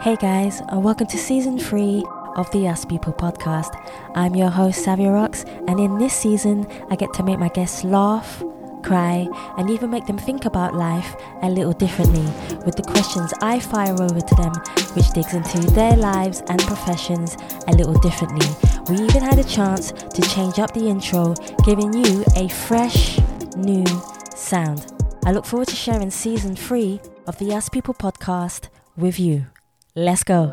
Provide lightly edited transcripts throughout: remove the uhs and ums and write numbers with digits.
Hey guys, and welcome to season 3 of the Us People Podcast. I'm your host Savia Rocks, and in this season I get to make my guests laugh, cry, and even make them think about life a little differently with the questions I fire over to them, which digs into their lives and professions a little differently. We even had a chance to change up the intro, giving you a fresh new sound. I look forward to sharing season 3 of the Us People Podcast with you. Let's go.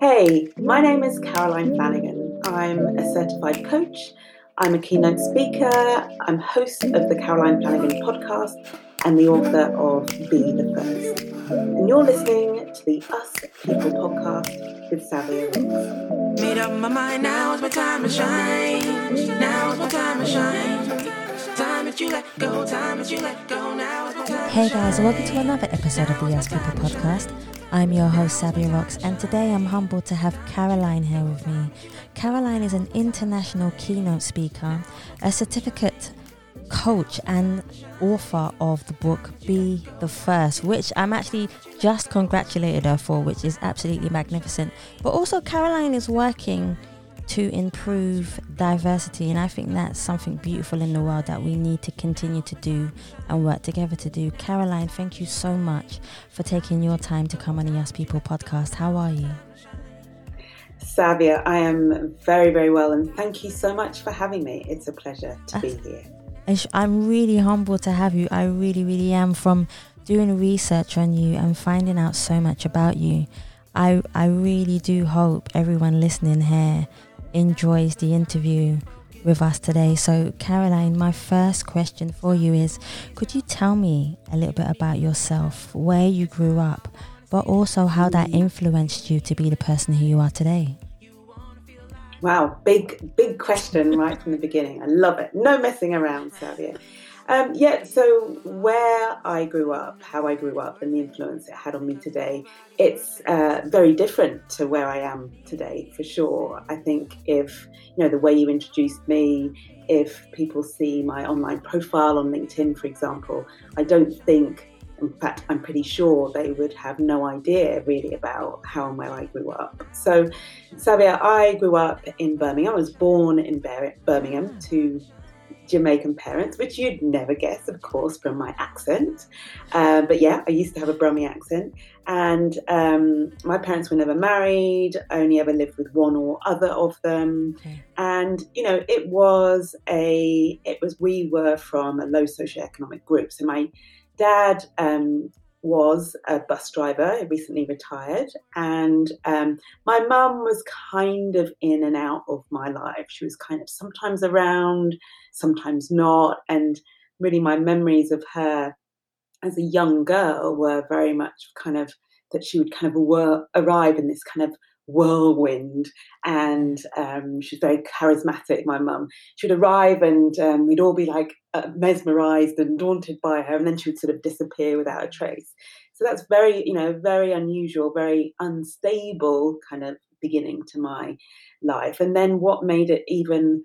Hey, my name is Caroline Flanagan. I'm a certified coach. I'm a keynote speaker, I'm host of the Caroline Flanagan podcast and the author of Be the First. And you're listening to the Us People podcast with Savia Rocks. Made up my mind, now's my time to shine. Now's my time to shine. Time that you let go, time that you let go, now's my time. Hey guys, welcome to another episode of the Us People podcast. I'm your host Savia Rocks, and today I'm humbled to have Caroline here with me. Caroline is an international keynote speaker, a certificate coach and author of the book Be the First, which I'm actually just congratulated her for, which is absolutely magnificent. But also Caroline is working to improve diversity, and I think that's something beautiful in the world that we need to continue to do and work together to do. Caroline, thank you so much for taking your time to come on the Us People podcast. How are you? Savia, I am very, very well, and thank you so much for having me. It's a pleasure to be here. I'm really humbled to have you. I really, really am. From doing research on you and finding out so much about you, I really do hope everyone listening here enjoys the interview with us today. So Caroline, my first question for you is, could you tell me a little bit about yourself, where you grew up, but also how that influenced you to be the person who you are today? Wow, big question right from the beginning. I love it. No messing around, Savia. So where I grew up, how I grew up and the influence it had on me today, it's very different to where I am today, for sure. I think if, you know, the way you introduced me, if people see my online profile on LinkedIn, for example, I don't think, in fact, I'm pretty sure they would have no idea really about how and where I grew up. So, Savia, I grew up in Birmingham. I was born in Birmingham to Jamaican parents, which you'd never guess, of course, from my accent. But yeah, I used to have a Brummie accent. And my parents were never married. I only ever lived with one or other of them. Okay. And, you know, we were from a low socioeconomic group. So my dad was a bus driver, recently retired. And my mum was kind of in and out of my life. She was kind of sometimes around, sometimes not. And really my memories of her as a young girl were very much kind of that she would kind of arrive in this kind of whirlwind, and she's very charismatic, my mum. She would arrive and we'd all be like mesmerised and daunted by her, and then she would sort of disappear without a trace. So that's very, you know, very unusual, very unstable kind of beginning to my life. And then what made it even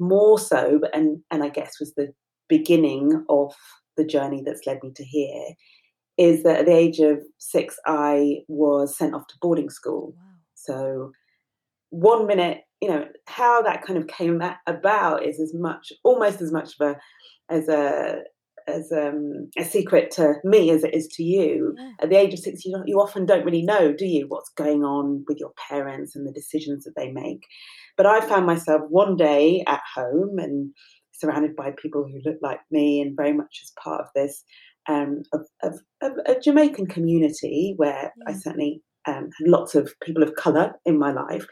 more so, and I guess was the beginning of the journey that's led me to here, is that at the age of 6, I was sent off to boarding school. Wow. So one minute, you know, how that kind of came about is almost as much of a secret to me as it is to you. Yeah. At the age of 6, you often don't really know, do you, what's going on with your parents and the decisions that they make. But I found myself one day at home and surrounded by people who looked like me, and very much as part of this of a Jamaican community where I certainly had lots of people of colour in my life.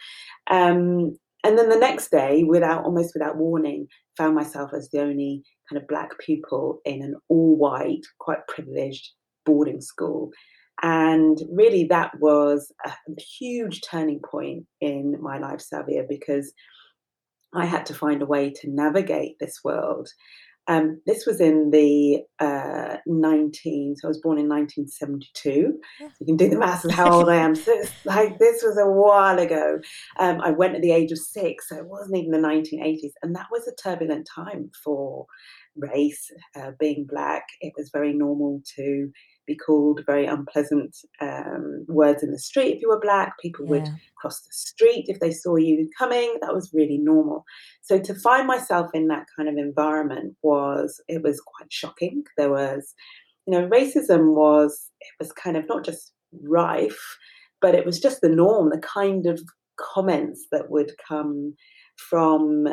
And then the next day, almost without warning, found myself as the only kind of black pupil in an all-white, quite privileged boarding school. And really that was a huge turning point in my life, Savia, because I had to find a way to navigate this world. This was in the 19 so I was born in 1972. Yeah. You can do the maths of how old I am. So it's like, this was a while ago. I went at the age of 6, so it wasn't even the 1980s. And that was a turbulent time for race, being black. It was very normal to be called very unpleasant words in the street if you were black. People would cross the street if they saw you coming. That was really normal. So to find myself in that kind of environment was quite shocking. There was, racism was kind of not just rife, but it was just the norm, the kind of comments that would come from,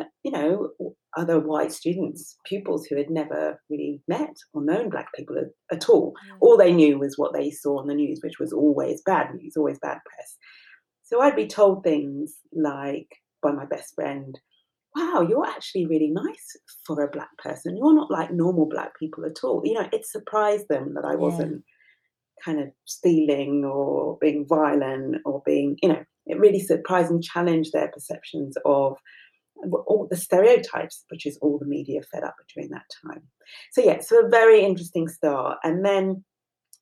other white students, pupils who had never really met or known black people at all. All they knew was what they saw on the news, which was always bad news, always bad press. So I'd be told things like by my best friend, wow, you're actually really nice for a black person. You're not like normal black people at all. It surprised them that I wasn't kind of stealing or being violent or being, it really surprised and challenged their perceptions of all the stereotypes, which is all the media fed up during that time. So a very interesting start. And then,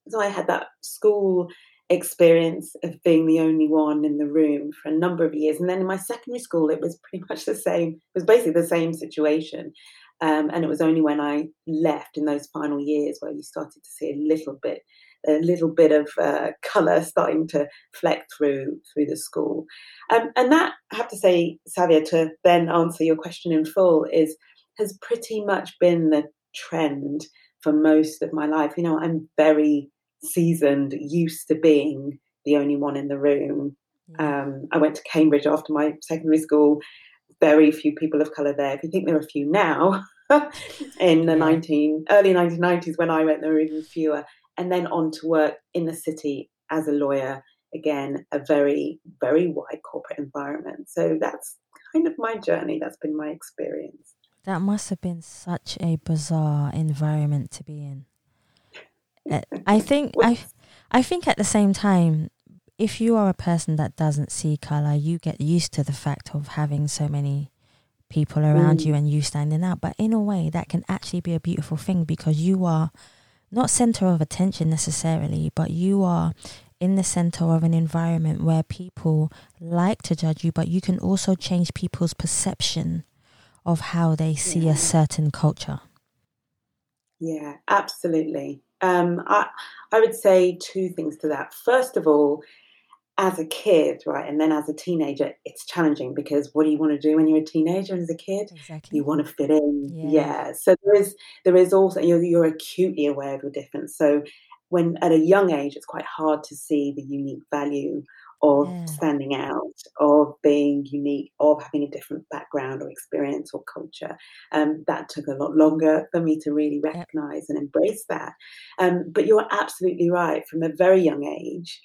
so I had that school experience of being the only one in the room for a number of years. And then in my secondary school, it was pretty much the same. It was basically the same situation. And it was only when I left in those final years where you started to see a little bit of colour starting to fleck through the school. And that, I have to say, Savia, to then answer your question in full, has pretty much been the trend for most of my life. I'm very seasoned, used to being the only one in the room. I went to Cambridge after my secondary school. Very few people of colour there. If you think there are a few now, in the early 1990s when I went, there were even fewer. And then on to work in the city as a lawyer, again, a very, very wide corporate environment. So that's kind of my journey. That's been my experience. That must have been such a bizarre environment to be in. I think I think at the same time, if you are a person that doesn't see colour, you get used to the fact of having so many people around you and you standing out. But in a way, that can actually be a beautiful thing, because you are not centre of attention necessarily, but you are in the centre of an environment where people like to judge you, but you can also change people's perception of how they see a certain culture. Yeah, absolutely. I would say two things to that. First of all, as a kid, right, and then as a teenager, it's challenging, because what do you want to do when you're a teenager and as a kid? Exactly. You want to fit in. Yeah. So there is also, you're acutely aware of your difference. So when at a young age, it's quite hard to see the unique value of standing out, of being unique, of having a different background or experience or culture. That took a lot longer for me to really recognise and embrace that. But you're absolutely right. From a very young age,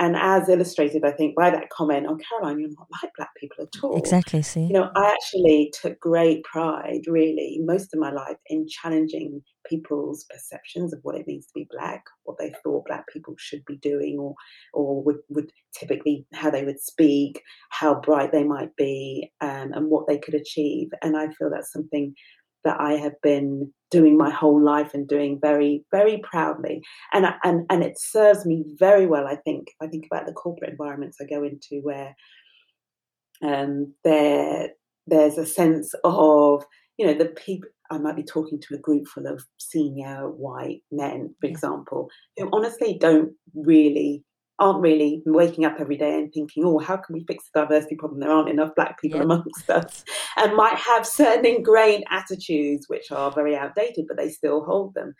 and as illustrated, I think, by that comment, oh, Caroline, you're not like black people at all. Exactly, see. I actually took great pride, really, most of my life in challenging people's perceptions of what it means to be black, what they thought black people should be doing or would typically, how they would speak, how bright they might be, and what they could achieve. And I feel that's something that I have been doing my whole life and doing very, very proudly. And it serves me very well, I think. I think about the corporate environments I go into where there's a sense of, the people, I might be talking to a group full of senior white men, for example, who honestly aren't really waking up every day and thinking, oh, how can we fix the diversity problem? There aren't enough black people amongst us, and might have certain ingrained attitudes which are very outdated, but they still hold them.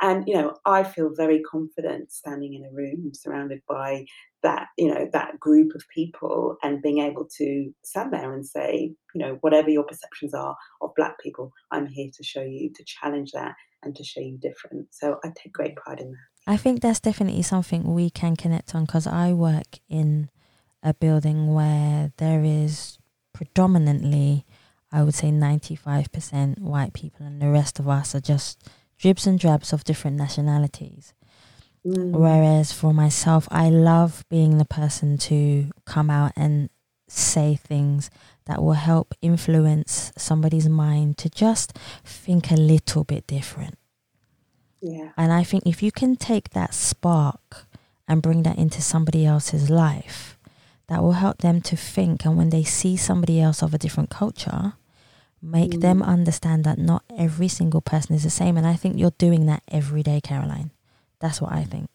And, I feel very confident standing in a room surrounded by that, that group of people, and being able to stand there and say, whatever your perceptions are of black people, I'm here to show you, to challenge that and to show you different. So I take great pride in that. I think that's definitely something we can connect on, because I work in a building where there is predominantly, I would say 95% white people, and the rest of us are just dribs and drabs of different nationalities. Whereas for myself, I love being the person to come out and say things that will help influence somebody's mind to just think a little bit different. Yeah. And I think if you can take that spark and bring that into somebody else's life, that will help them to think. And when they see somebody else of a different culture, make them understand that not every single person is the same. And I think you're doing that every day, Caroline. That's what I think.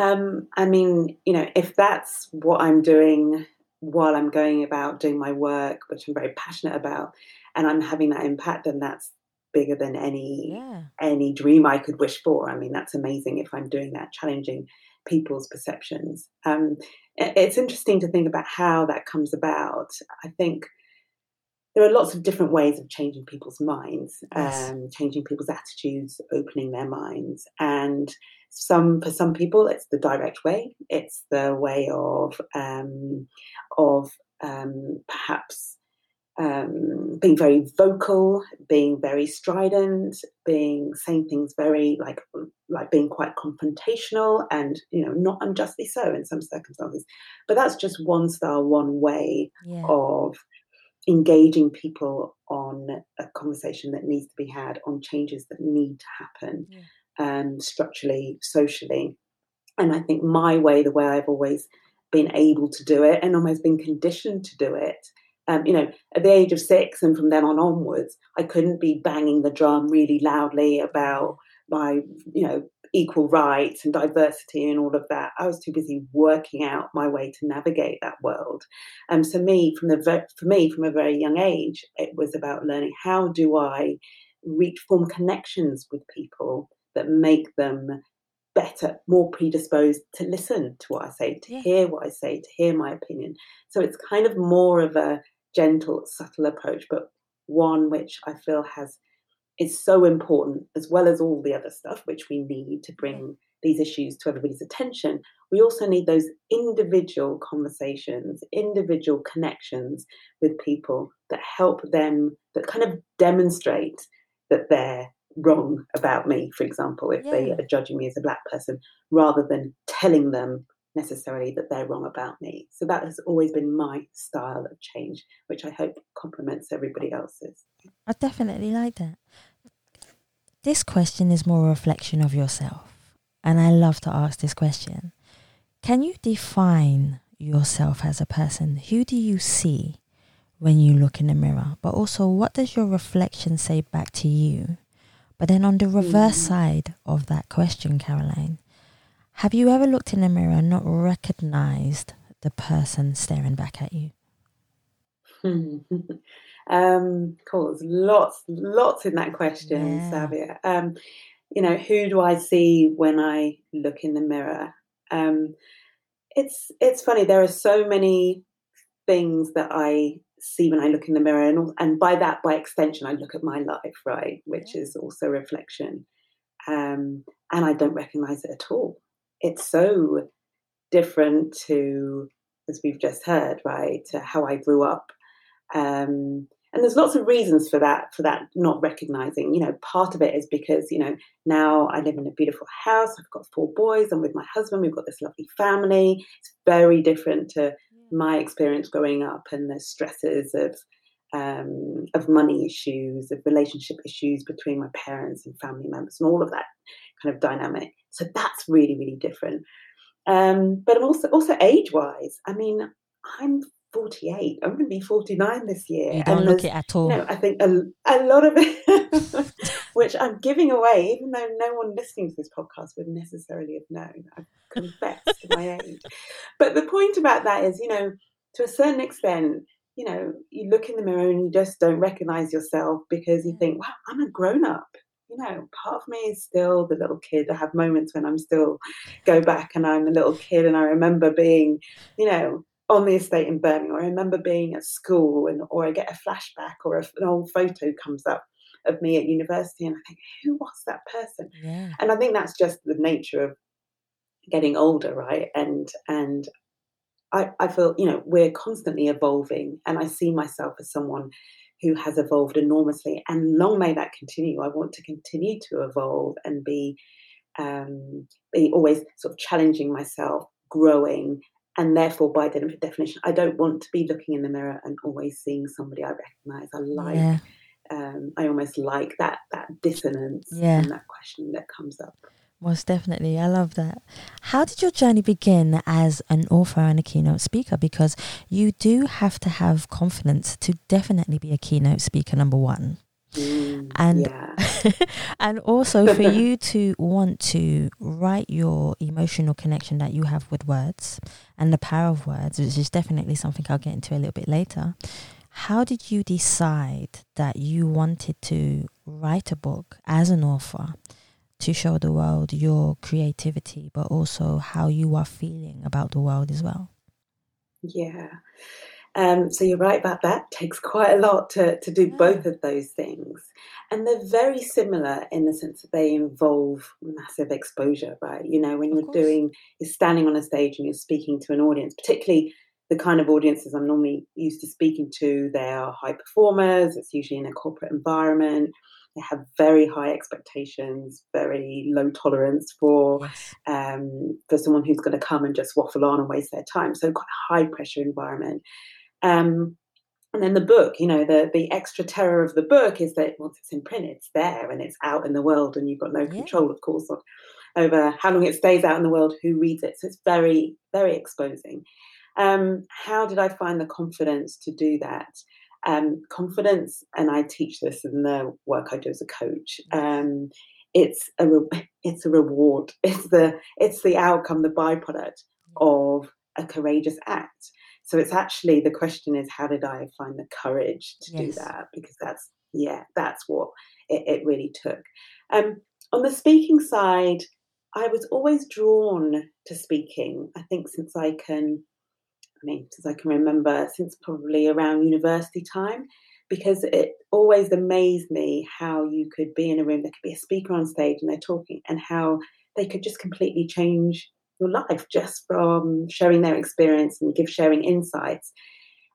I mean, you know, if that's what I'm doing while I'm going about doing my work, which I'm very passionate about, and I'm having that impact, then that's bigger than any dream I could wish for. I mean, that's amazing if I'm doing that, challenging people's perceptions. It's interesting to think about how that comes about. I think there are lots of different ways of changing people's minds, yes. Changing people's attitudes, opening their minds. And for some people, it's the direct way. It's the way of perhaps being very vocal, being very strident, saying things very like being quite confrontational, and you know, not unjustly so in some circumstances. But that's just one style, one way of engaging people on a conversation that needs to be had, on changes that need to happen, structurally, socially. And I think my way, the way I've always been able to do it, and almost been conditioned to do it. You know, at the age of 6 and from then on onwards, I couldn't be banging the drum really loudly about my, you know, equal rights and diversity and all of that. I was too busy working out my way to navigate that world. And so for me, from a very young age, it was about learning how do I form connections with people that make them better, more predisposed to listen to what I say, to hear what I say, to hear my opinion. So it's kind of more of a gentle, subtle approach, but one which I feel is so important, as well as all the other stuff which we need to bring these issues to everybody's attention. We also need those individual conversations, individual connections with people that help them, that kind of demonstrate that they're wrong about me, for example, if they are judging me as a black person, rather than telling them necessarily that they're wrong about me. So that has always been my style of change, which I hope complements everybody else's. I definitely like that. This question is more a reflection of yourself, and I love to ask this question. Can you define yourself as a person? Who do you see when you look in the mirror? But also, what does your reflection say back to you? But then on the reverse side of that question, Caroline, have you ever looked in the mirror and not recognised the person staring back at you? Cool. There's lots in that question, Savia. You know, who do I see when I look in the mirror? It's funny. There are so many things that I see when I look in the mirror, and by extension, I look at my life, right, which is also reflection, and I don't recognize it at all. It's so different to, as we've just heard, right, to how I grew up, and there's lots of reasons for that not recognizing. You know, part of it is because, you know, now I live in a beautiful house, I've got 4 boys, I'm with my husband, we've got this lovely family. It's very different to my experience growing up, and the stresses of money issues, of relationship issues between my parents and family members, and all of that kind of dynamic. So that's really, really different. But I'm also age-wise. I mean, I'm 48. I'm going to be 49 this year. You don't look it at all. No, I think a lot of it, which I'm giving away, even though no one listening to this podcast would necessarily have known. I confess to my age. But the point about that is, you know, to a certain extent, you know, you look in the mirror and you just don't recognize yourself, because you think, wow, I'm a grown-up. You know, part of me is still the little kid. I have moments when I'm still go back and I'm a little kid, and I remember being, you know, on the estate in Birmingham, I remember being at school, or I get a flashback, or an old photo comes up of me at university, and I think, who was that person? Yeah. And I think that's just the nature of getting older, right? And I feel, you know, we're constantly evolving, and I see myself as someone who has evolved enormously, and long may that continue. I want to continue to evolve and be always sort of challenging myself, growing. And therefore, by definition, I don't want to be looking in the mirror and always seeing somebody I recognise. I like, I almost like that dissonance and that question that comes up. Most definitely. I love that. How did your journey begin as an author and a keynote speaker? Because you do have to have confidence to definitely be a keynote speaker, number one. And And also for you to want to write your emotional connection that you have with words and the power of words, which is definitely something I'll get into a little bit later. How did you decide that you wanted to write a book as an author to show the world your creativity, but also how you are feeling about the world as well? Yeah. So you're right about that. Takes quite a lot to do both of those things. And they're very similar in the sense that they involve massive exposure, right? You know, when you're doing, you're standing on a stage and you're speaking to an audience, particularly the kind of audiences I'm normally used to speaking to, they are high performers. It's usually in a corporate environment. They have very high expectations, very low tolerance for someone who's going to come and just waffle on and waste their time. So quite a high pressure environment. And then the book, you know, the extra terror of the book is that once it's in print, it's there and it's out in the world, and you've got no control, of course, over how long it stays out in the world, who reads it. So it's very, very exposing. How did I find the confidence to do that? Confidence, and I teach this in the work I do as a coach. It's a reward. It's the outcome, the byproduct of a courageous act. So it's actually, the question is, how did I find the courage to do that? Because that's what it really took. On the speaking side, I was always drawn to speaking. I think since I can remember, since probably around university time, because it always amazed me how you could be in a room, there could be a speaker on stage and they're talking, and how they could just completely change your life just from sharing their experience and sharing insights.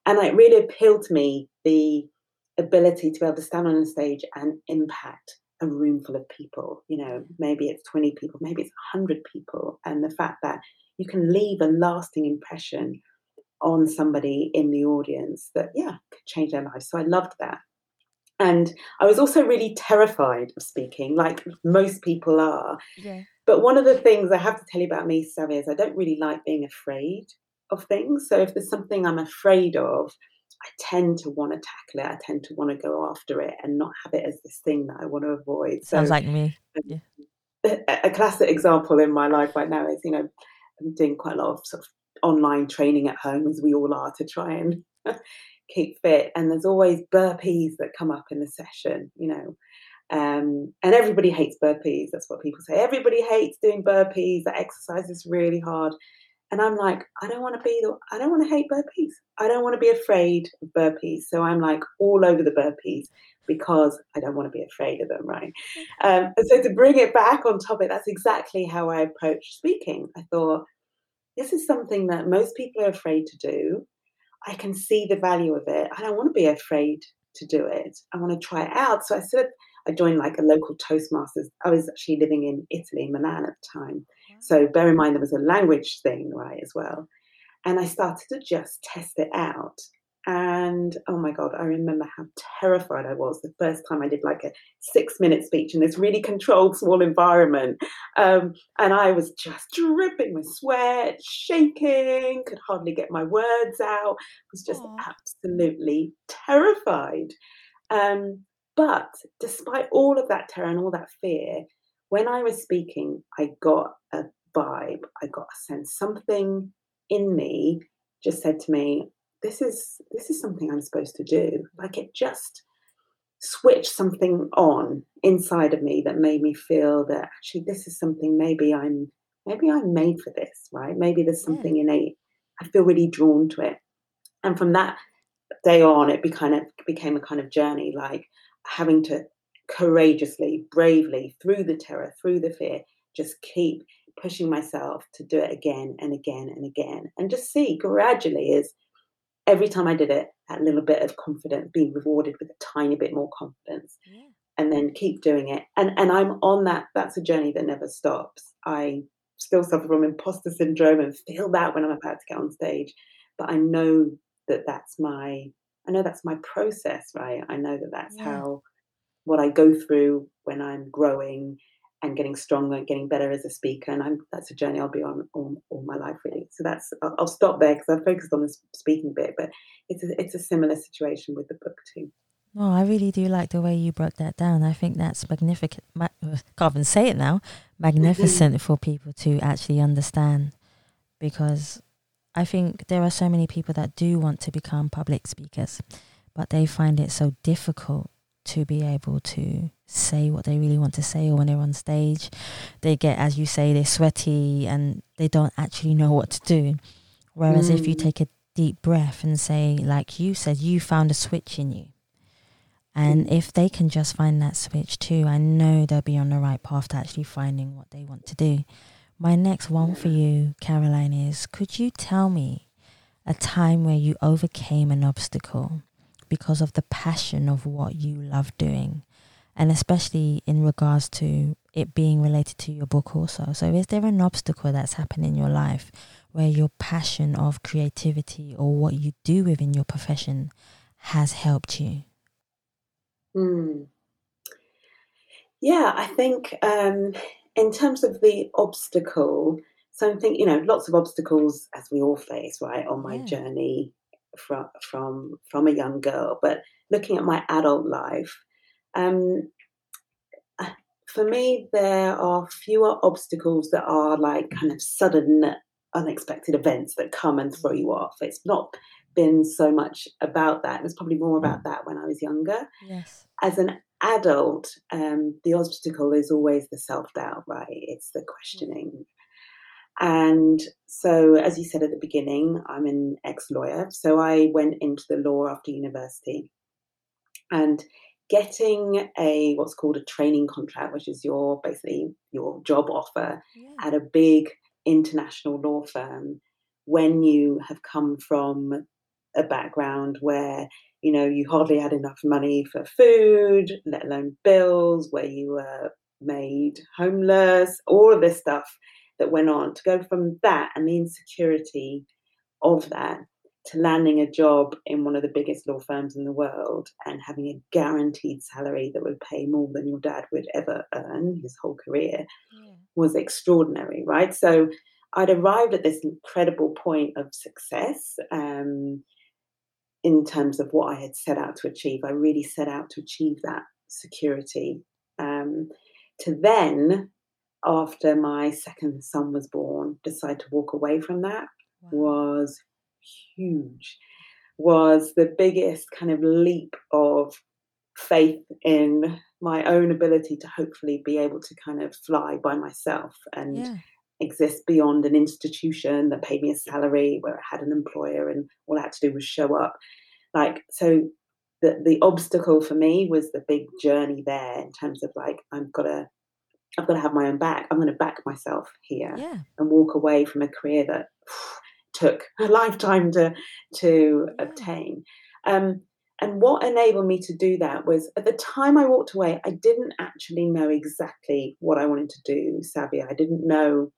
And it really appealed to me, the ability to be able to stand on a stage and impact a room full of people. You know, maybe it's 20 people, maybe it's 100 people, and the fact that you can leave a lasting impression on somebody in the audience that, could change their life. So I loved that. And I was also really terrified of speaking, like most people are. Yeah. But one of the things I have to tell you about me, Savia, is I don't really like being afraid of things. So if there's something I'm afraid of, I tend to want to tackle it. I tend to want to go after it and not have it as this thing that I want to avoid. Sounds like me. Yeah. A classic example in my life right now is, you know, I'm doing quite a lot of sort of online training at home, as we all are, to try and keep fit, and there's always burpees that come up in the session, you know, and everybody hates burpees. That's what people say, everybody hates doing burpees, that exercise is really hard. And I'm like, I don't want to hate burpees, I don't want to be afraid of burpees. So I'm like all over the burpees because I don't want to be afraid of them, right? And so to bring it back on topic, that's exactly how I approached speaking. I thought, this is something that most people are afraid to do. I can see the value of it. I don't want to be afraid to do it. I want to try it out. So I joined like a local Toastmasters. I was actually living in Italy, Milan at the time. Yeah. So bear in mind, there was a language thing, right, as well. And I started to just test it out. And oh my God, I remember how terrified I was the first time I did like a 6-minute speech in this really controlled small environment. And I was just dripping with sweat, shaking, could hardly get my words out. I was just absolutely terrified. But despite all of that terror and all that fear, when I was speaking, I got a vibe, I got a sense, something in me just said to me, This is something I'm supposed to do. Like, it just switched something on inside of me that made me feel that actually this is something, maybe I'm made for this, right? Maybe there's something innate. I feel really drawn to it. And from that day on, it became a kind of journey, like having to courageously, bravely, through the terror, through the fear, just keep pushing myself to do it again and again and again, and just see gradually as every time I did it, that little bit of confidence, being rewarded with a tiny bit more confidence, and then keep doing it. And I'm on that. That's a journey that never stops. I still suffer from imposter syndrome and feel that when I'm about to get on stage, but I know that that's my process, right? I know that that's what I go through when I'm growing and getting stronger and getting better as a speaker. And that's a journey I'll be on all my life, really. So I'll stop there because I've focused on the speaking bit, but it's a similar situation with the book too. No, I really do like the way you broke that down. I think that's magnificent. Can't even say it now. Magnificent for people to actually understand, because I think there are so many people that do want to become public speakers, but they find it so difficult to be able to say what they really want to say, or when they're on stage, they get, as you say, they're sweaty and they don't actually know what to do. Whereas if you take a deep breath and say, like you said, you found a switch in you. And if they can just find that switch too, I know they'll be on the right path to actually finding what they want to do. My next one for you, Caroline, is, could you tell me a time where you overcame an obstacle because of the passion of what you love doing? And especially in regards to it being related to your book also. So is there an obstacle that's happened in your life where your passion of creativity or what you do within your profession has helped you? Yeah, I think in terms of the obstacle, something, you know, lots of obstacles as we all face, right, on my journey from a young girl. But looking at my adult life, for me, there are fewer obstacles that are like kind of sudden, unexpected events that come and throw you off. It's not been so much about that. It was probably more about that when I was younger. Yes. As an adult, the obstacle is always the self-doubt, right? It's the questioning. And so, as you said at the beginning, I'm an ex-lawyer. So I went into the law after university, and getting a what's called a training contract, which is your basically your job offer at a big international law firm, when you have come from a background where, you know, you hardly had enough money for food, let alone bills, where you were made homeless, all of this stuff that went on, to go from that and the insecurity of that to landing a job in one of the biggest law firms in the world and having a guaranteed salary that would pay more than your dad would ever earn his whole career was extraordinary, right? So I'd arrived at this incredible point of success in terms of what I had set out to achieve. I really set out to achieve that security. To then, after my second son was born, decide to walk away from that was huge, was the biggest kind of leap of faith in my own ability to hopefully be able to kind of fly by myself and exist beyond an institution that paid me a salary where I had an employer and all I had to do was show up. Like, so the obstacle for me was the big journey there in terms of like, I've got to have my own back. I'm going to back myself here and walk away from a career that took a lifetime to obtain. And what enabled me to do that was, at the time I walked away, I didn't actually know exactly what I wanted to do, Savia. I didn't know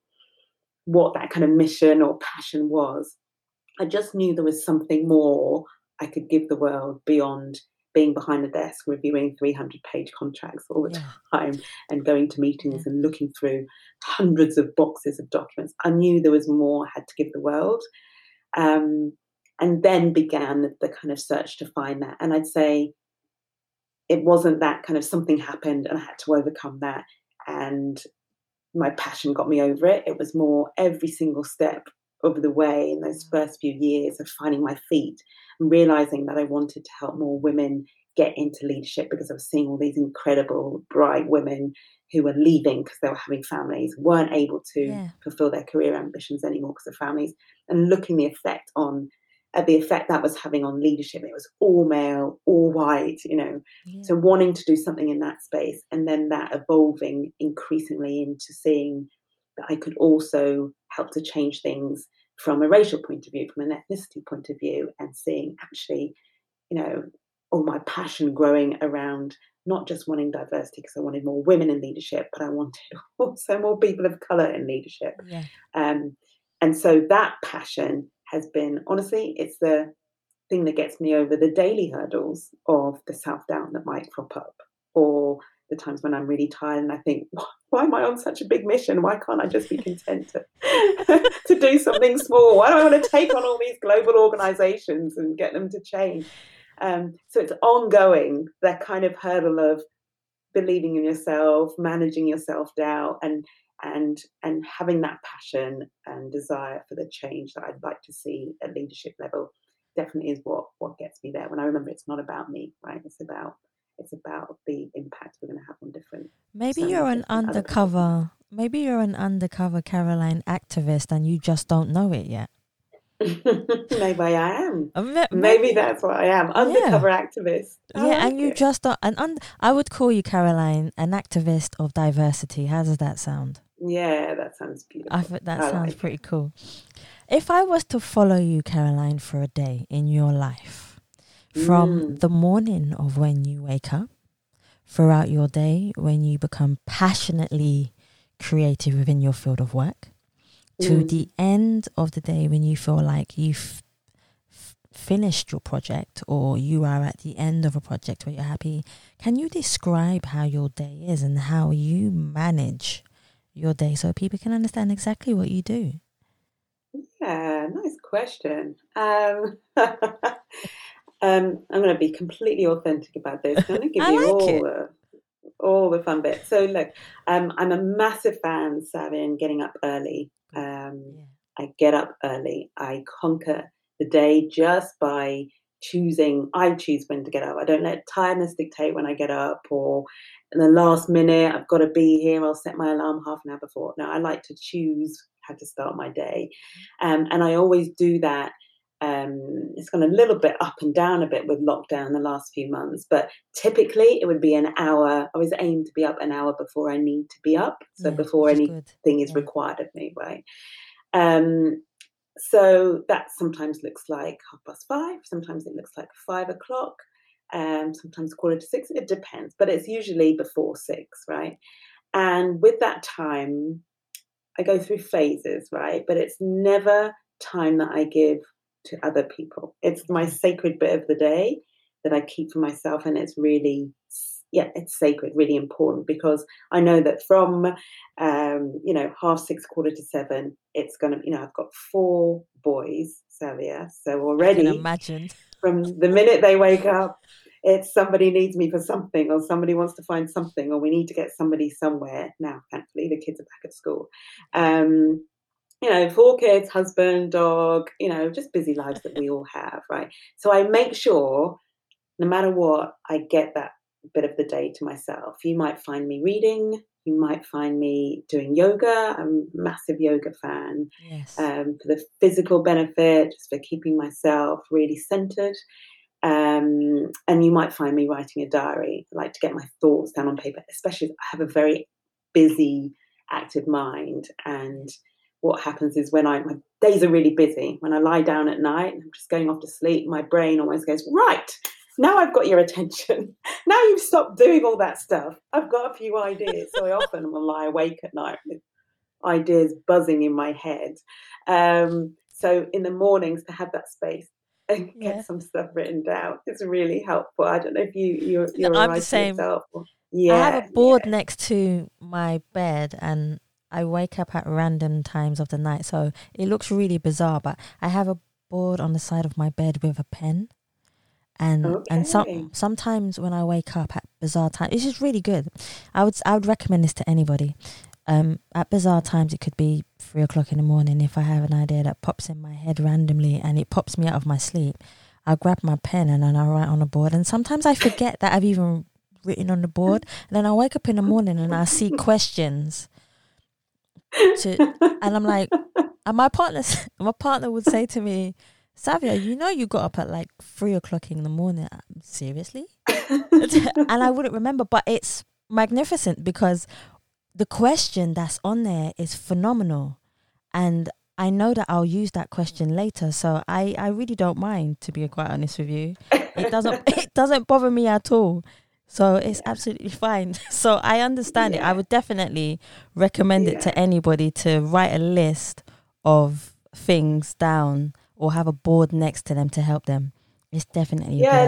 what that kind of mission or passion was. I just knew there was something more I could give the world beyond being behind the desk, reviewing 300-page contracts all the time and going to meetings and looking through hundreds of boxes of documents. I knew there was more I had to give the world. And then began the kind of search to find that. And I'd say it wasn't that kind of something happened and I had to overcome that and my passion got me over it. It was more every single step of the way in those first few years of finding my feet and realizing that I wanted to help more women get into leadership, because I was seeing all these incredible, bright women who were leaving because they were having families, weren't able to fulfill their career ambitions anymore because of families, and looking at the effect that was having on leadership. It was all male, all white, you know, so wanting to do something in that space, and then that evolving increasingly into seeing that I could also help to change things from a racial point of view, from an ethnicity point of view, and seeing actually, you know, all my passion growing around not just wanting diversity because I wanted more women in leadership, but I wanted also more people of colour in leadership. And so that passion has been, honestly, it's the thing that gets me over the daily hurdles of the self-doubt that might crop up, or the times when I'm really tired and I think, why am I on such a big mission? Why can't I just be content to do something small? Why do I want to take on all these global organisations and get them to change? So it's ongoing, that kind of hurdle of believing in yourself, managing your self-doubt, and having that passion and desire for the change that I'd like to see at leadership level definitely is what gets me there. When I remember it's not about me, right? It's about the impact we're going to have on different. Maybe you're an undercover Caroline activist and you just don't know it yet. Maybe I am. Maybe that's what I am. Undercover activist. You just don't. I would call you, Caroline, an activist of diversity. How does that sound? Yeah, that sounds beautiful. Pretty cool. If I was to follow you, Caroline, for a day in your life, from the morning of when you wake up, throughout your day, when you become passionately creative within your field of work, to the end of the day when you feel like you've finished your project, or you are at the end of a project where you're happy, can you describe how your day is and how you manage your day so people can understand exactly what you do? Yeah, nice question. I'm going to be completely authentic about this. I'm going to give you all the fun bits. So look, I'm a massive fan, Savia, in getting up early. I get up early. I conquer the day just by choosing. I choose when to get up. I don't let tiredness dictate when I get up, or in the last minute, I've got to be here. I'll set my alarm half an hour before. No, I like to choose how to start my day. And I always do that. It's gone a little bit up and down a bit with lockdown the last few months, but typically it would be an hour. I always aim to be up an hour before I need to be up, so before anything is required of me, right? So that sometimes looks like 5:30, sometimes it looks like 5:00, sometimes 5:45. It depends, but it's usually before 6, right? And with that time, I go through phases, right? But it's never time that I give to other people. It's my sacred bit of the day that I keep for myself, and it's really, it's sacred, really important, because I know that from 5:30, 6:45, it's gonna, I've got 4 boys, Savia, so already I can imagine from the minute they wake up, it's somebody needs me for something, or somebody wants to find something, or we need to get somebody somewhere. Now, thankfully, the kids are back at school. 4 kids, husband, dog, just busy lives that we all have, right? So I make sure, no matter what, I get that bit of the day to myself. You might find me reading. You might find me doing yoga. I'm a massive yoga fan. Yes. For the physical benefit, just for keeping myself really centered. And you might find me writing a diary. I like to get my thoughts down on paper, especially if I have a very busy, active mind. And what happens is when my days are really busy, when I lie down at night and I'm just going off to sleep, my brain always goes, right, now I've got your attention. Now you've stopped doing all that stuff. I've got a few ideas. So I often will lie awake at night with ideas buzzing in my head. So in the mornings, to have that space and get some stuff written down, it's really helpful. I don't know if you're I'm the same. I have a board next to my bed, and I wake up at random times of the night, so it looks really bizarre, but I have a board on the side of my bed with a pen, and sometimes when I wake up at bizarre times, it's just really good. I would recommend this to anybody. At bizarre times, it could be 3:00 in the morning. If I have an idea that pops in my head randomly and it pops me out of my sleep, I'll grab my pen and then I'll write on the board, and sometimes I forget that I've even written on the board, and then I wake up in the morning and I see questions. And I'm like, and my partner would say to me, Savia, you got up at like 3:00 in the morning. Seriously? And I wouldn't remember, but it's magnificent because the question that's on there is phenomenal, and I know that I'll use that question later. So I really don't mind, to be quite honest with you. It doesn't bother me at all. So it's absolutely fine. So I understand it. I would definitely recommend it to anybody, to write a list of things down or have a board next to them to help them. It's definitely a good idea. I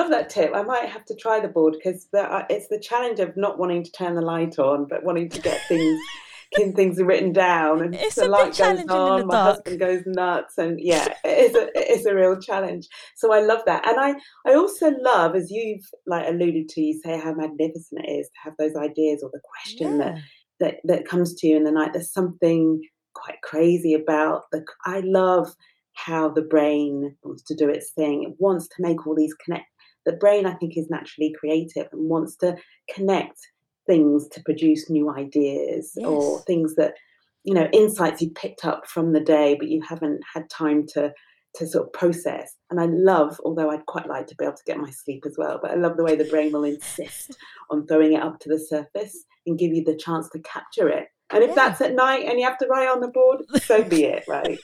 love that tip. I might have to try the board, because it's the challenge of not wanting to turn the light on but wanting to get things things are written down, and it's the light goes on, my husband goes nuts, and yeah, it's a real challenge. So I love that, and I also love, as you've like alluded to, you say how magnificent it is to have those ideas or the question that comes to you in the night. There's something quite crazy about the. I love how the brain wants to do its thing. It wants to make all these connect. The brain, I think, is naturally creative and wants to connect things to produce new ideas or things that, you know, insights you picked up from the day, but you haven't had time to sort of process. And I love, although I'd quite like to be able to get my sleep as well, but I love the way the brain will insist on throwing it up to the surface and give you the chance to capture it. And if that's at night and you have to write on the board, so be it, right?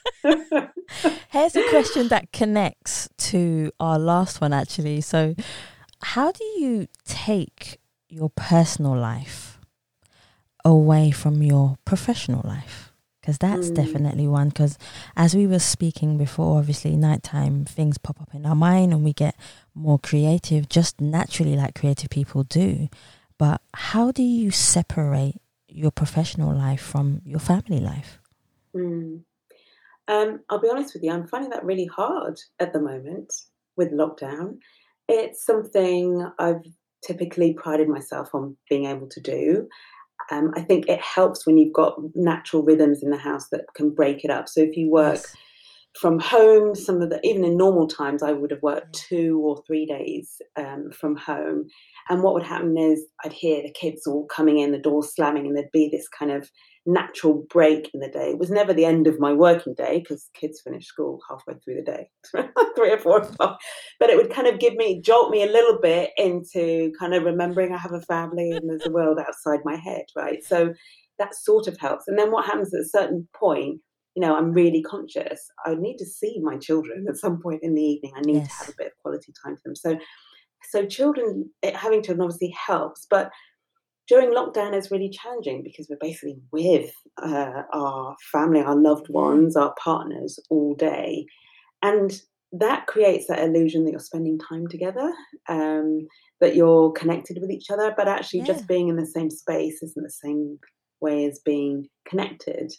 Here's a question that connects to our last one, actually. So how do you take your personal life away from your professional life? Because that's definitely one, because as we were speaking before, obviously nighttime things pop up in our mind and we get more creative, just naturally like creative people do. But how do you separate your professional life from your family life? I'll be honest with you, I'm finding that really hard at the moment with lockdown. It's something I've typically prided myself on being able to do. I think it helps when you've got natural rhythms in the house that can break it up. So if you work from home, even in normal times, I would have worked 2 or 3 days from home. And what would happen is I'd hear the kids all coming in, the door slamming, and there'd be this kind of natural break in the day. It was never the end of my working day because kids finish school halfway through the day, 3 or 4 o'clock. But it would kind of jolt me a little bit into kind of remembering I have a family and there's a world outside my head, right? So that sort of helps. And then what happens at a certain point, you know, I'm really conscious. I need to see my children at some point in the evening. I need to have a bit of quality time for them. So children, having children obviously helps, but during lockdown is really challenging because we're basically with our family, our loved ones, our partners all day. And that creates that illusion that you're spending time together, that you're connected with each other, but actually just being in the same space isn't the same way as being connected.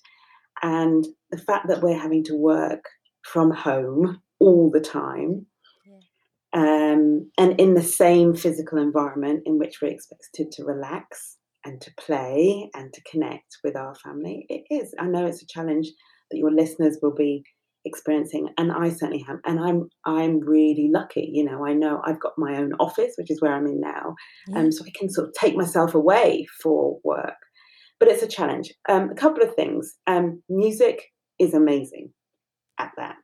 And the fact that we're having to work from home all the time, and in the same physical environment in which we're expected to relax and to play and to connect with our family, it is. I know it's a challenge that your listeners will be experiencing, and I certainly have. And I'm really lucky, you know I've got my own office, which is where I'm in now, so I can sort of take myself away for work. But it's a challenge. A couple of things. Music is amazing at that.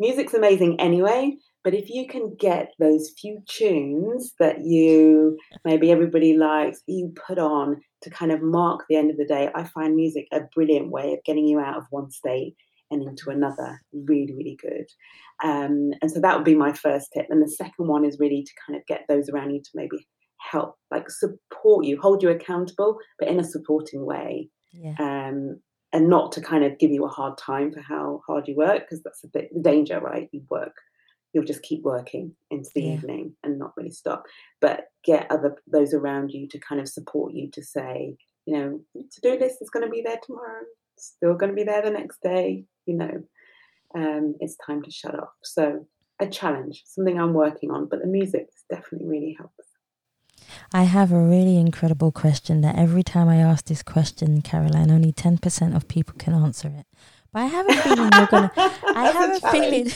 Music's amazing anyway, but if you can get those few tunes that you maybe everybody likes, you put on to kind of mark the end of the day, I find music a brilliant way of getting you out of one state and into another. Really, really good. And so that would be my first tip. And the second one is really to kind of get those around you to maybe help, like support you, hold you accountable, but in a supporting way, and not to kind of give you a hard time for how hard you work, because that's a bit the danger, right? You'll just keep working into the evening and not really stop, but get those around you to kind of support you, to say, you know, to-do list is going to be there tomorrow, it's still going to be there the next day, you know, it's time to shut off. So a challenge, something I'm working on, but the music definitely really helps. I have a really incredible question that every time I ask this question, Caroline, only 10% of people can answer it. But I have a feeling you're going to... I have a feeling...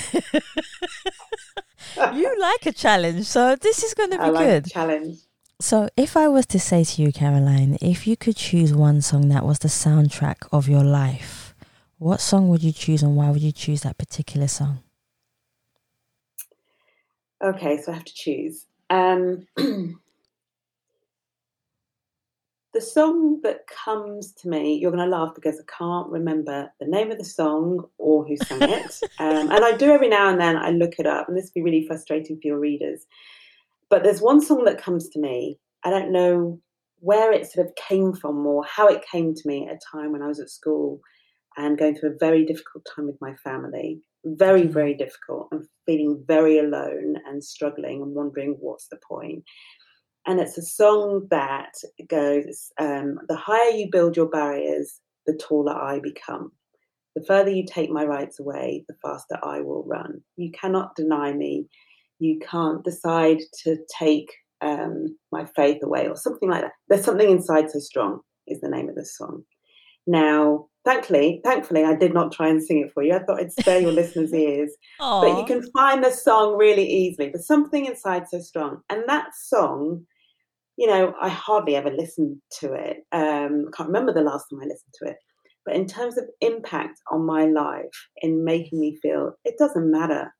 You like a challenge, so this is going to be good. A challenge. So if I was to say to you, Caroline, if you could choose one song that was the soundtrack of your life, what song would you choose and why would you choose that particular song? Okay, so I have to choose. The song that comes to me, you're going to laugh because I can't remember the name of the song or who sang it. And I do every now and then, I look it up, and this will be really frustrating for your readers. But there's one song that comes to me. I don't know where it sort of came from or how it came to me at a time when I was at school and going through a very difficult time with my family. Very, very difficult, and feeling very alone and struggling and wondering what's the point. And it's a song that goes, the higher you build your barriers, the taller I become. The further you take my rights away, the faster I will run. You cannot deny me. You can't decide to take my faith away or something like that. There's something inside so strong is the name of the song. Now, thankfully, I did not try and sing it for you. I thought I'd spare your listeners' ears. Aww. But you can find the song really easily. But something inside so strong. And that song, you know, I hardly ever listened to it. I can't remember the last time I listened to it. But in terms of impact on my life, in making me feel, it doesn't matter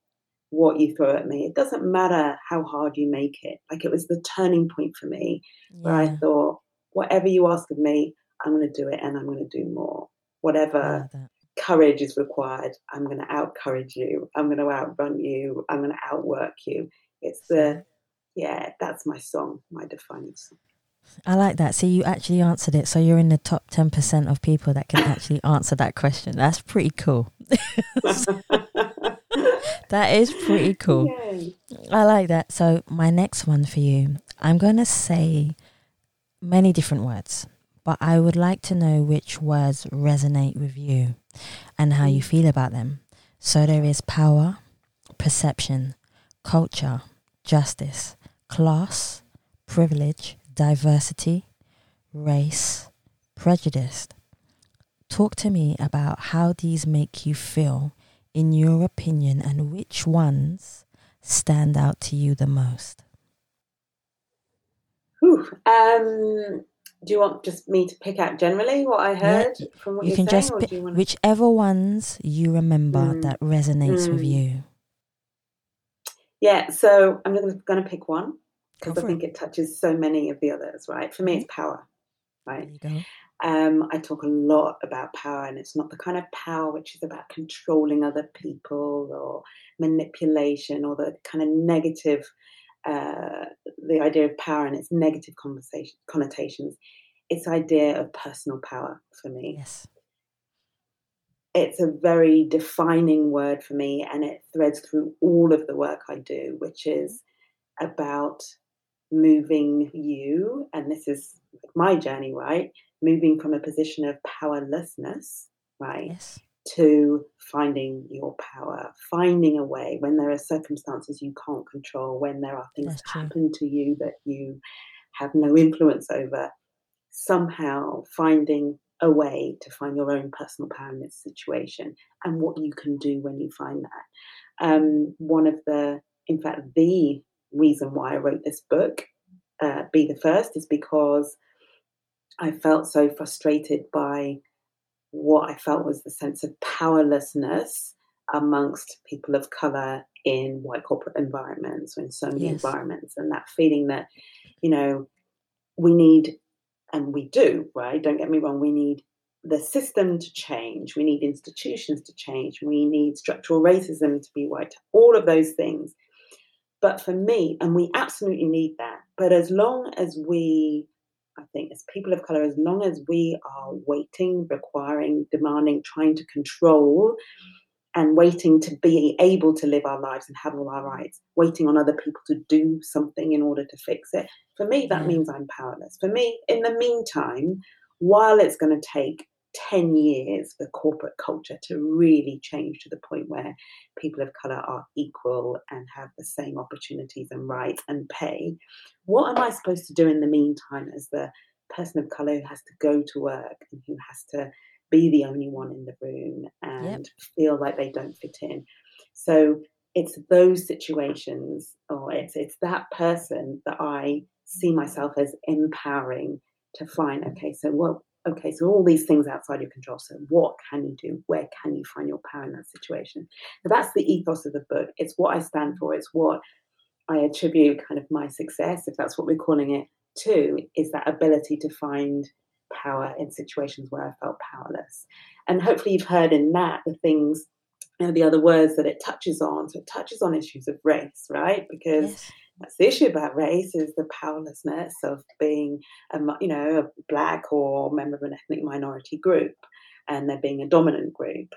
what you throw at me. It doesn't matter how hard you make it. Like, it was the turning point for me where I thought, whatever you ask of me, I'm going to do it and I'm going to do more. Whatever courage is required, I'm going to out-courage you. I'm going to outrun you. I'm going to outwork you. That's my song, my defining song. I like that. So you actually answered it. So you're in the top 10% of people that can actually answer that question. That's pretty cool. That is pretty cool. Yay. I like that. So my next one for you, I'm going to say many different words, but I would like to know which words resonate with you and how you feel about them. So there is power, perception, culture, justice, class, privilege, diversity, race, prejudice. Talk to me about how these make you feel, in your opinion, and which ones stand out to you the most? Do you want just me to pick out generally what I heard from what you can saying? Just pick whichever ones you remember that resonates with you. Yeah, so I'm going to pick one, because I think it touches so many of the others, right? For me, it's power, right? There you go. I talk a lot about power, and it's not the kind of power which is about controlling other people or manipulation or the kind of negative, the idea of power and its negative connotations. It's idea of personal power for me. Yes. It's a very defining word for me, and it threads through all of the work I do, which is about moving you, and this is my journey, right? Moving from a position of powerlessness, right, to finding your power, finding a way when there are circumstances you can't control, when there are things that happen to you that you have no influence over, somehow finding a way to find your own personal power in this situation and what you can do when you find that. The reason why I wrote this book, Be the First, is because I felt so frustrated by what I felt was the sense of powerlessness amongst people of colour in white corporate environments, or in so many environments, and that feeling that, you know, we need, and we do, right? Don't get me wrong, we need the system to change, we need institutions to change, we need structural racism to be wiped, all of those things. But for me, and we absolutely need that, but as long as we, I think, as people of colour, as long as we are waiting, requiring, demanding, trying to control, and waiting to be able to live our lives and have all our rights, waiting on other people to do something in order to fix it, for me, that means I'm powerless. For me, in the meantime, while it's going to take 10 years for corporate culture to really change to the point where people of colour are equal and have the same opportunities and rights and pay, what am I supposed to do in the meantime as the person of colour who has to go to work and who has to be the only one in the room and feel like they don't fit in? So it's those situations, or it's that person that I see myself as empowering to find, so all these things outside your control. So what can you do? Where can you find your power in that situation? So that's the ethos of the book. It's what I stand for. It's what I attribute kind of my success, if that's what we're calling it, to, is that ability to find power in situations where I felt powerless. And hopefully you've heard in that the things, you know, the other words that it touches on. So it touches on issues of race, right? Because that's the issue about race, is the powerlessness of being, a black or member of an ethnic minority group, and there being a dominant group.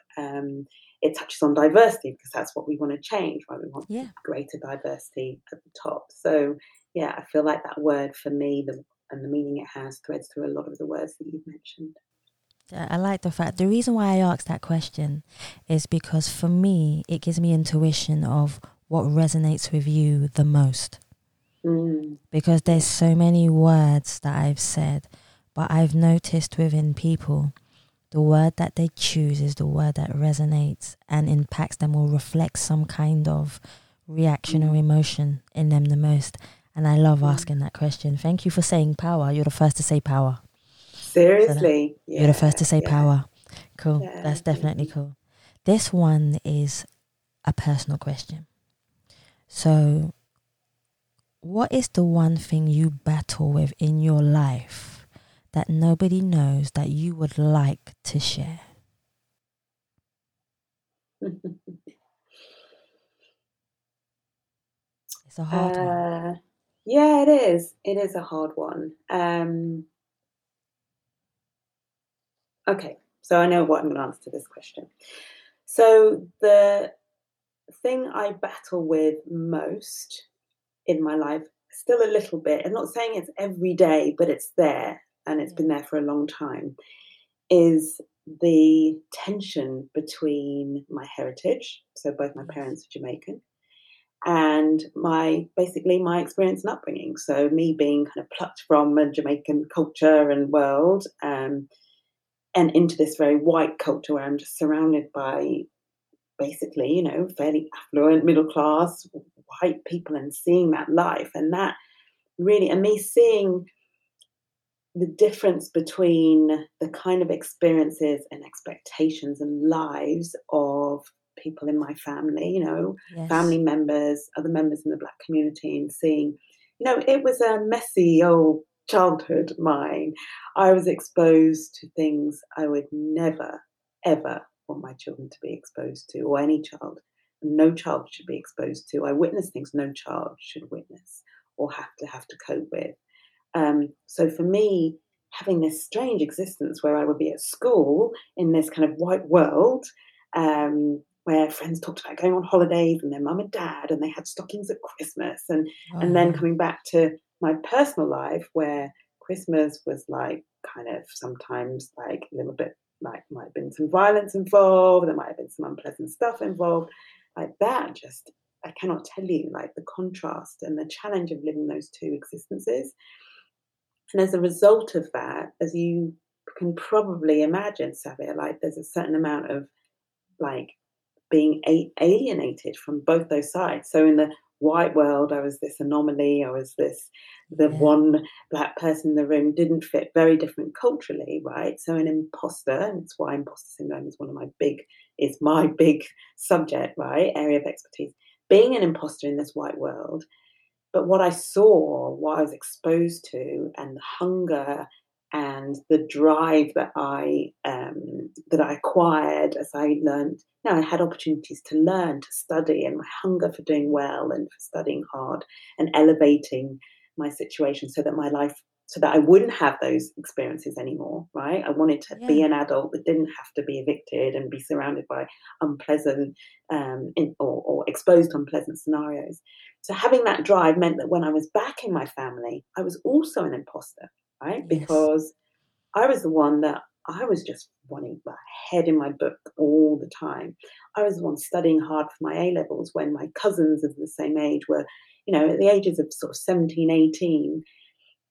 It touches on diversity, because that's what we want to change, right? We want greater diversity at the top. So, I feel like that word for me, and the meaning it has, threads through a lot of the words that you've mentioned. I like the fact. The reason why I asked that question is because for me, it gives me intuition of what resonates with you the most. Mm. Because there's so many words that I've said, but I've noticed within people, the word that they choose is the word that resonates and impacts them or reflects some kind of reaction or emotion in them the most. And I love asking that question. Thank you for saying power. You're the first to say power. Seriously. So you're the first to say power. Cool. Yeah. That's definitely cool. This one is a personal question. So what is the one thing you battle with in your life that nobody knows that you would like to share? It's a hard one. Yeah, it is. It is a hard one. Okay, so I know what I'm going to answer to this question. So the thing I battle with most in my life, still a little bit, I'm not saying it's every day, but it's there, and it's been there for a long time, is the tension between my heritage, so both my parents are Jamaican, and my experience and upbringing. So me being kind of plucked from a Jamaican culture and world, and into this very white culture where I'm just surrounded by basically, fairly affluent, middle class, white people, and seeing that life. And that really, and me seeing the difference between the kind of experiences and expectations and lives of people in my family, family members, other members in the Black community, and seeing, it was a messy old childhood mine. I was exposed to things I would never, ever want my children to be exposed to, or any child. No child should be exposed to. I witnessed things no child should witness or have to cope with. So for me, having this strange existence where I would be at school in this kind of white world, where friends talked about going on holidays and their mum and dad, and they had stockings at Christmas, and then coming back to my personal life where Christmas was like kind of sometimes like a little bit like might have been some violence involved, there might have been some unpleasant stuff involved, like that. Just I cannot tell you like the contrast and the challenge of living those two existences. And as a result of that, as you can probably imagine, Savia, like there's a certain amount of like being alienated from both those sides. So in the white world, I was this anomaly. I was this, one black person in the room, didn't fit, very different culturally, right? So an imposter, and it's why imposter syndrome is my big subject, right? Area of expertise. Being an imposter in this white world. But what I saw, what I was exposed to, and the hunger and the drive that I acquired as I learned. I had opportunities to learn, to study, and my hunger for doing well and for studying hard and elevating my situation so that I wouldn't have those experiences anymore, right? I wanted to be an adult that didn't have to be evicted and be surrounded by unpleasant or exposed to unpleasant scenarios. So having that drive meant that when I was back in my family, I was also an imposter, right? Yes. Because I was the one that I was just wanting my head in my book all the time. I was the one studying hard for my A-levels when my cousins of the same age were, at the ages of sort of 17, 18.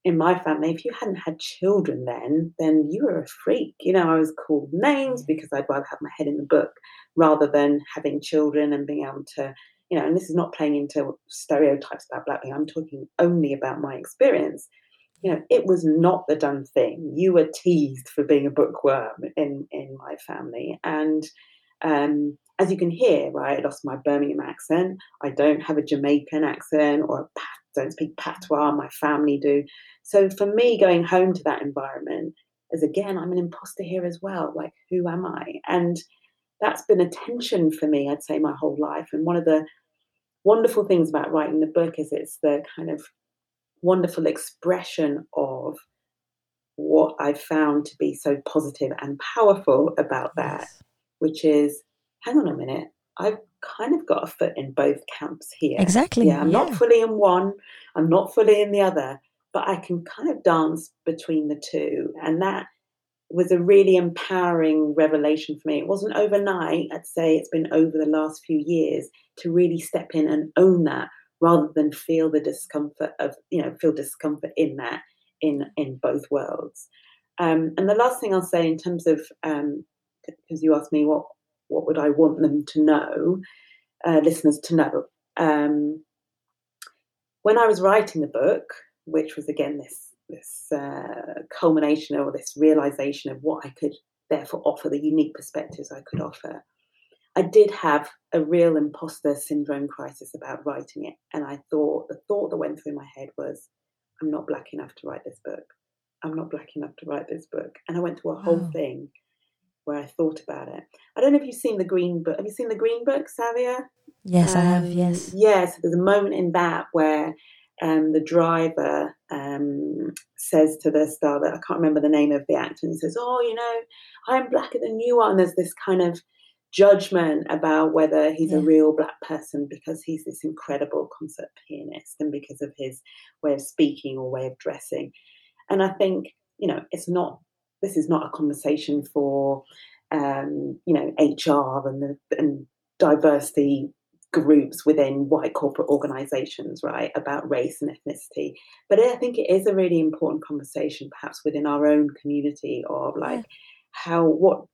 In my family, if you hadn't had children then you were a freak. I was called names because I'd rather have my head in the book rather than having children and being able to, and this is not playing into stereotypes about Black people. I'm talking only about my experience. It was not the done thing. You were teased for being a bookworm in my family. And as you can hear, right, I lost my Birmingham accent. I don't have a Jamaican accent don't speak patois. My family do. So for me, going home to that environment is, again, I'm an imposter here as well. Like, who am I? And that's been a tension for me, I'd say, my whole life. And one of the wonderful things about writing the book is it's the kind of wonderful expression of what I found to be so positive and powerful about that, which is, hang on a minute, I've kind of got a foot in both camps here. Exactly. Yeah, I'm not fully in one, I'm not fully in the other, but I can kind of dance between the two. And that was a really empowering revelation for me. It wasn't overnight. I'd say it's been over the last few years to really step in and own that rather than feel the discomfort of, you know, feel discomfort in that, in both worlds. And the last thing I'll say in terms of, because you asked me what would I want them to know, listeners to know. When I was writing the book, which was again this culmination or this realization of what I could therefore offer, the unique perspectives I could offer, I did have a real imposter syndrome crisis about writing it. And I thought, the thought that went through my head was, I'm not black enough to write this book. I'm not black enough to write this book. And I went through a whole thing where I thought about it. I don't know if you've seen the Green Book. Have you seen the Green Book, Savia? Yes, I have, yes. Yeah, so there's a moment in that where the driver says to the star that, I can't remember the name of the actor, and he says, oh, you know, I'm blacker than you are. And there's this kind of judgment about whether he's a real black person because he's this incredible concert pianist and because of his way of speaking or way of dressing. And I think, you know, it's not, this is not a conversation for, you know, HR and diversity groups within white corporate organizations, right, about race and ethnicity. But I think it is a really important conversation, perhaps within our own community, of like, how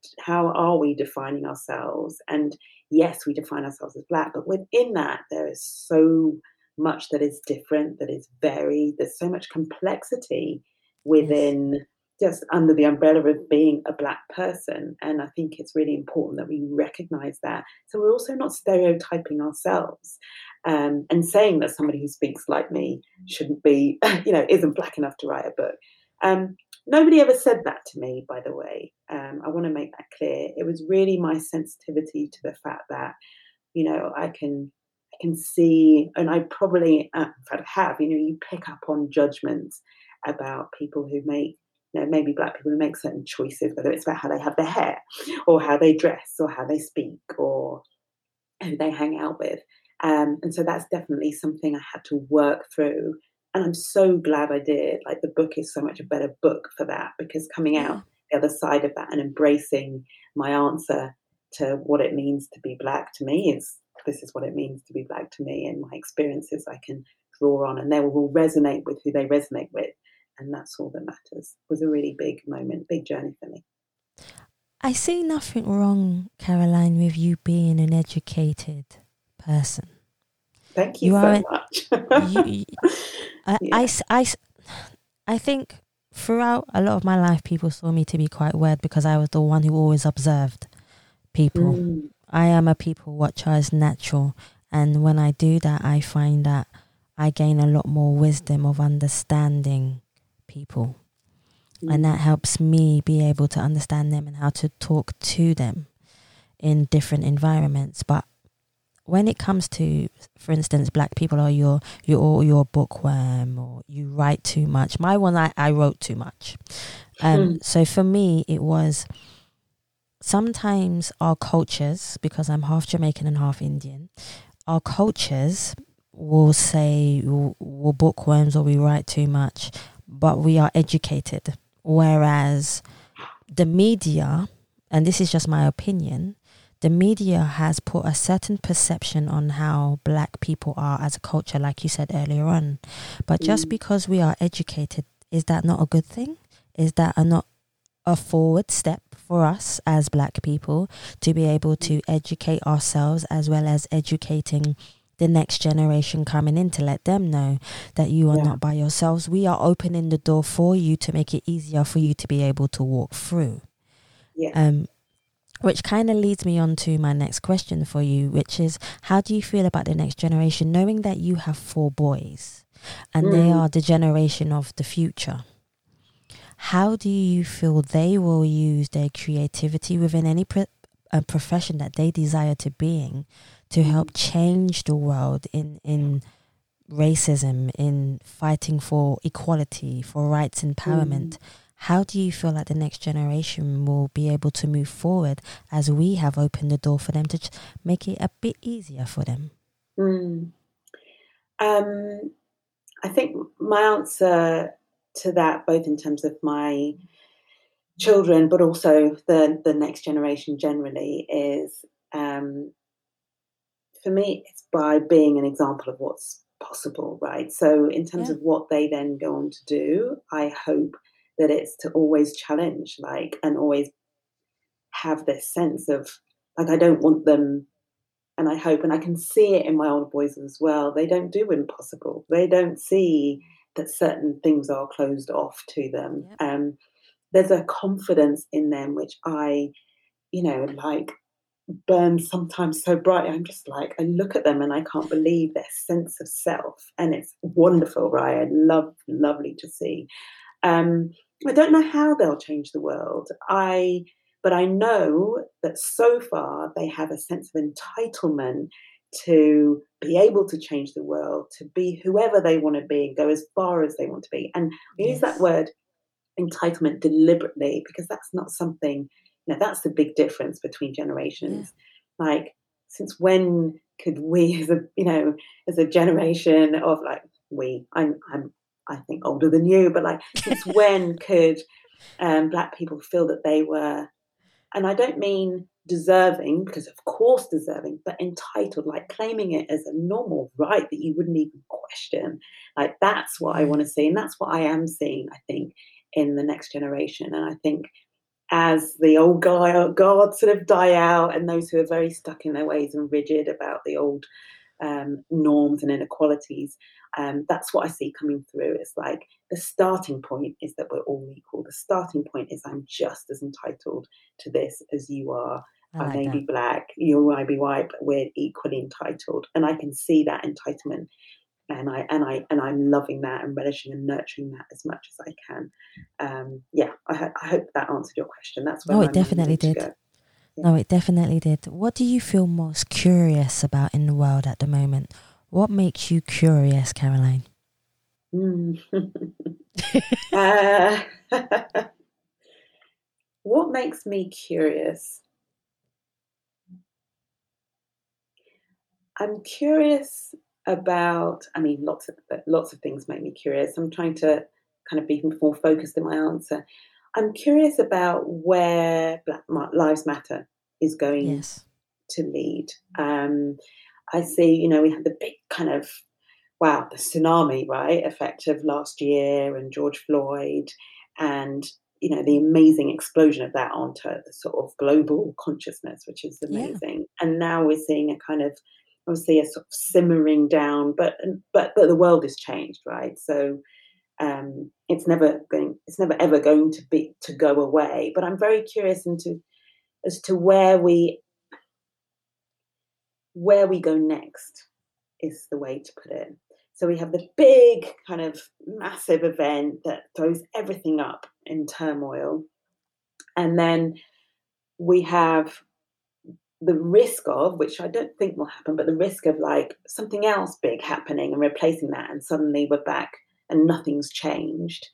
are we defining ourselves? And yes, we define ourselves as black, but within that, there is so much that is different, that is varied. There's so much complexity within just under the umbrella of being a black person. And I think it's really important that we recognize that. So we're also not stereotyping ourselves and saying that somebody who speaks like me shouldn't be, you know, isn't black enough to write a book. Nobody ever said that to me, by the way. I want to make that clear. It was really my sensitivity to the fact that, you know, I can see, and I probably have, you know, you pick up on judgments about people who make, you know, maybe black people who make certain choices, whether it's about how they have their hair or how they dress or how they speak or who they hang out with. And so that's definitely something I had to work through. And I'm so glad I did. Like, the book is so much a better book for that, because coming out the other side of that and embracing my answer to what it means to be black to me is, this is what it means to be black to me, and my experiences I can draw on, and they will resonate with who they resonate with, and that's all that matters. It was a really big moment, big journey for me. I see nothing wrong, Caroline, with you being an educated person. Thank you so much. I think throughout a lot of my life, people saw me to be quite weird because I was the one who always observed people. I am a people watcher, as natural. And when I do that, I find that I gain a lot more wisdom of understanding people. And that helps me be able to understand them and how to talk to them in different environments. But when it comes to, for instance, black people, or you're bookworm, or you write too much. My one, I wrote too much. So for me, it was... Sometimes our cultures, because I'm half Jamaican and half Indian, our cultures will say we're bookworms or we write too much, but we are educated. Whereas the media, and this is just my opinion, the media has put a certain perception on how black people are as a culture, like you said earlier on. But just because we are educated, is that not a good thing? Is that not a forward step for us as black people to be able to educate ourselves, as well as educating the next generation coming in, to let them know that you are not by yourselves. We are opening the door for you to make it easier for you to be able to walk through. Which kind of leads me on to my next question for you, which is, how do you feel about the next generation, knowing that you have 4 boys and they are the generation of the future? How do you feel they will use their creativity within any profession that they desire to be in, to help change the world in racism, in fighting for equality, for rights, empowerment? How do you feel like the next generation will be able to move forward, as we have opened the door for them to make it a bit easier for them? I think my answer to that, both in terms of my children, but also the next generation generally, is for me, it's by being an example of what's possible, right? So in terms of what they then go on to do, I hope that it's to always challenge, like, and always have this sense of, like, I don't want them, and I hope, and I can see it in my older boys as well, they don't do impossible. They don't see that certain things are closed off to them. Yeah. There's a confidence in them, which I, you know, like, burns sometimes so brightly. I'm just like, I look at them and I can't believe their sense of self, and it's wonderful, right? Lovely to see. I don't know how they'll change the world. But I know that so far they have a sense of entitlement to be able to change the world, to be whoever they want to be and go as far as they want to be. And I use that word entitlement deliberately, because that's not something, you know, that's the big difference between generations. Yeah. Like, since when could we, as a, you know, as a generation of, like, I'm I think older than you, but, like, since when could Black people feel that they were, and I don't mean deserving, because of course deserving, but entitled, like claiming it as a normal right that you wouldn't even question. Like, that's what I want to see, and that's what I am seeing, I think, in the next generation. And I think as the old guard sort of die out, and those who are very stuck in their ways and rigid about the old norms and inequalities, that's what I see coming through. It's like, the starting point is that we're all equal. The starting point is, I'm just as entitled to this as you are. I may be Black, you might be white, but we're equally entitled. And I can see that entitlement, and I'm loving that and relishing and nurturing that as much as I can. I hope that answered your question. That's where it definitely did. Yeah. No, it definitely did. What do you feel most curious about in the world at the moment? What makes you curious, Caroline? What makes me curious? I'm curious about, I mean, lots of things make me curious. I'm trying to kind of be more focused in my answer. I'm curious about where Black Lives Matter is going to lead. I see, you know, we had the big kind of, the tsunami, right, effect of last year, and George Floyd, and, you know, the amazing explosion of that onto the sort of global consciousness, which is amazing. Yeah. And now we're seeing a kind of, obviously, a sort of simmering down, but the world has changed, right? So it's never ever going to go away. But I'm very curious as to where we go next, is the way to put it. So we have the big kind of massive event that throws everything up in turmoil, and then we have the risk of, which I don't think will happen, but the risk of, like, something else big happening and replacing that, and suddenly we're back and nothing's changed.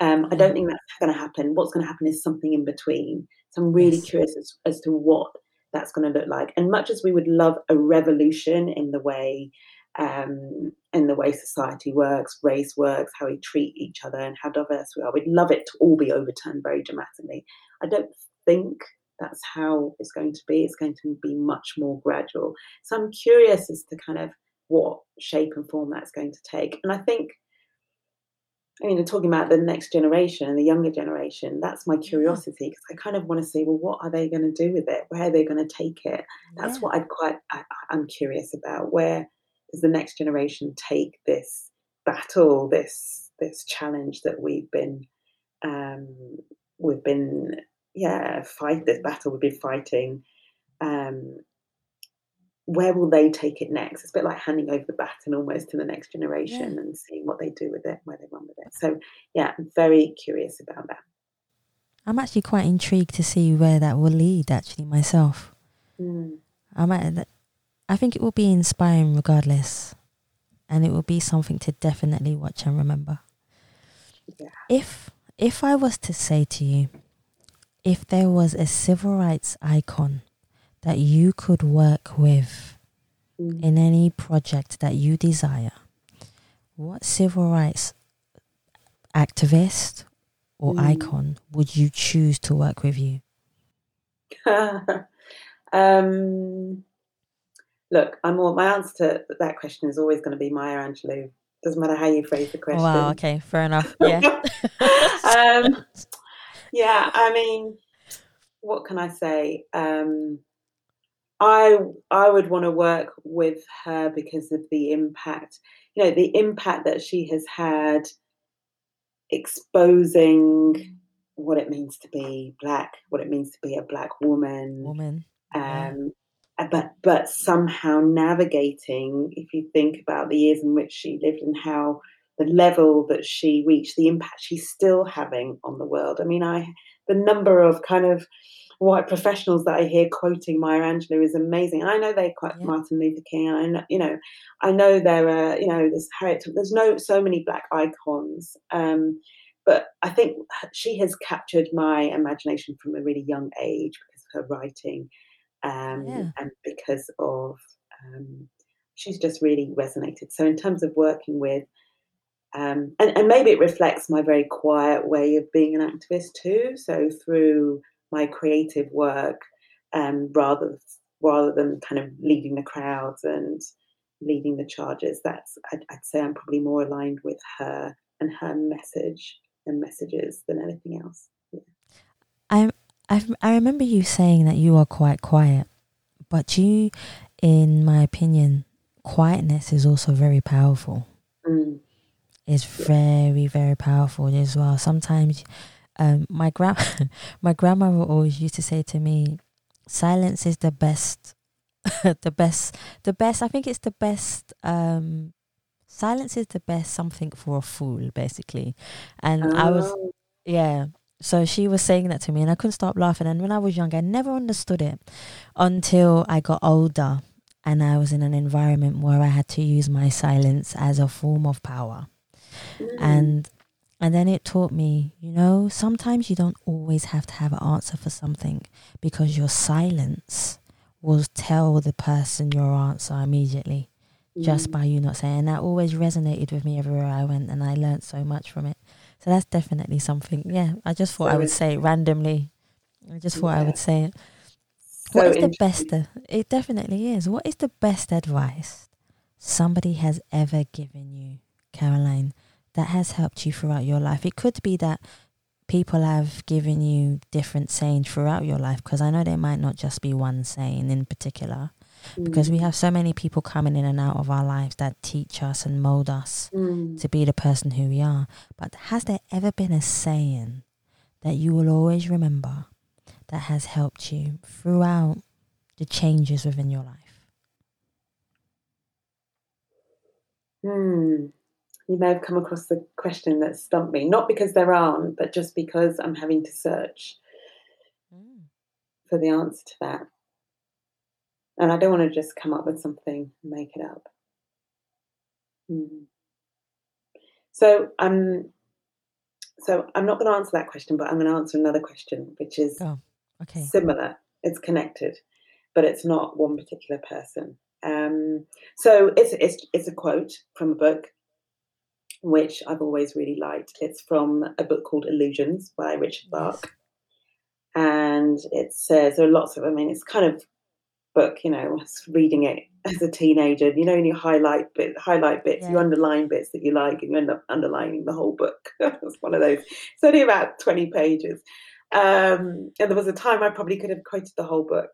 I don't think that's going to happen. What's going to happen is something in between. So I'm really curious as to what that's going to look like. And much as we would love a revolution in the way society works, race works, how we treat each other, and how diverse we are, we'd love it to all be overturned very dramatically. I don't think that's how it's going to be. It's going to be much more gradual. So I'm curious as to kind of what shape and form that's going to take. And I think, I mean, talking about the next generation and the younger generation, that's my curiosity, because I kind of want to see, well, what are they going to do with it? Where are they going to take it? That's what I'm curious about. Where does the next generation take this battle, this challenge that we've been fighting? Where will they take it next? It's a bit like handing over the baton almost to the next generation and seeing what they do with it, where they run with it. So, I'm very curious about that. I'm actually quite intrigued to see where that will lead, actually, myself. Mm. I think it will be inspiring regardless, and it will be something to definitely watch and remember. Yeah. If I was to say to you, if there was a civil rights icon that you could work with in any project that you desire, what civil rights activist or icon would you choose to work with you? Look, my answer to that question is always going to be Maya Angelou. Doesn't matter how you phrase the question. Wow, okay, fair enough. Yeah. What can I say? I would want to work with her because of the impact, the impact that she has had exposing what it means to be black, what it means to be a black woman. But somehow navigating, if you think about the years in which she lived and how the level that she reached, the impact she's still having on the world. I mean, the number of kind of white professionals that I hear quoting Maya Angelou is amazing. I know they quote Martin Luther King. I know there are, there's so many black icons. But I think she has captured my imagination from a really young age because of her writing. And because of she's just really resonated. So in terms of working with and maybe it reflects my very quiet way of being an activist too, so through my creative work rather than kind of leading the crowds and leading the charges, that's I'd say I'm probably more aligned with her and her message and messages than anything else. I remember you saying that you are quite quiet, but you, in my opinion, quietness is also very powerful. It's very, very powerful as well. Sometimes my grandmother always used to say to me, silence is the best, I think it's the best, silence is the best something for a fool, basically. And so she was saying that to me and I couldn't stop laughing. And when I was younger, I never understood it until I got older and I was in an environment where I had to use my silence as a form of power. And then it taught me, sometimes you don't always have to have an answer for something because your silence will tell the person your answer immediately just by you not saying. And that always resonated with me everywhere I went and I learned so much from it. So that's definitely something. Yeah, I just thought I would say it randomly. I just thought I would say it. So what is the best? It definitely is. What is the best advice somebody has ever given you, Caroline, that has helped you throughout your life? It could be that people have given you different sayings throughout your life, because I know there might not just be one saying in particular. Because we have so many people coming in and out of our lives that teach us and mold us to be the person who we are. But has there ever been a saying that you will always remember that has helped you throughout the changes within your life? You may have come across the question that stumped me, not because there aren't, but just because I'm having to search for the answer to that. And I don't want to just come up with something and make it up. So I'm not going to answer that question, but I'm going to answer another question, which is similar. It's connected, but it's not one particular person. So it's a quote from a book, which I've always really liked. It's from a book called Illusions by Richard Bach. And it says, there are lots of, it's kind of, book, I was reading it as a teenager, and you highlight bits, you underline bits that you like, and you end up underlining the whole book. It's one of those. It's only about 20 pages. And there was a time I probably could have quoted the whole book.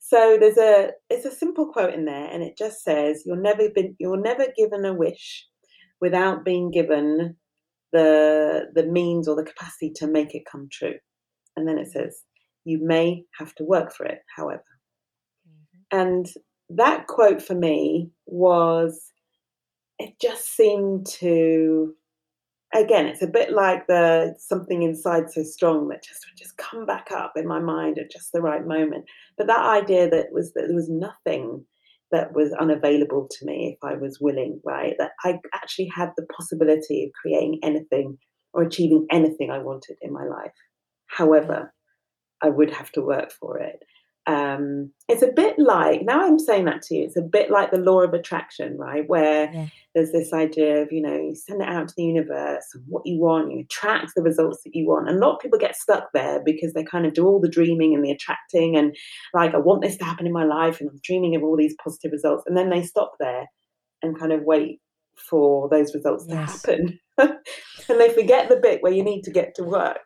So it's a simple quote in there, and it just says, you're never given a wish without being given the means or the capacity to make it come true. And then it says, you may have to work for it, however. And that quote for me was, it just seemed to, again, it's a bit like the something inside so strong that just would just come back up in my mind at just the right moment. But that idea that there was nothing that was unavailable to me if I was willing, right? That I actually had the possibility of creating anything or achieving anything I wanted in my life. However, I would have to work for it. It's a bit like, now I'm saying that to you, it's a bit like the law of attraction, right? Where there's this idea of, you know, you send it out to the universe, what you want, you attract the results that you want. And a lot of people get stuck there because they kind of do all the dreaming and the attracting and like, I want this to happen in my life and I'm dreaming of all these positive results. And then they stop there and kind of wait for those results to happen. And they forget the bit where you need to get to work.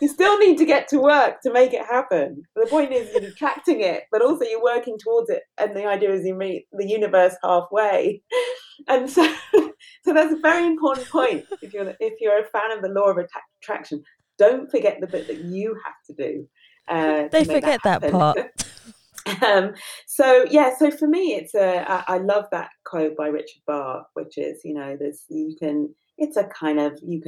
You still need to get to work to make it happen. The point is you're attracting it, but also you're working towards it. And the idea is you meet the universe halfway. And so that's a very important point. If you're a fan of the law of attraction, don't forget the bit that you have to do. They forget that part. So for me, it's I love that quote by Richard Bach, which is, you know, you can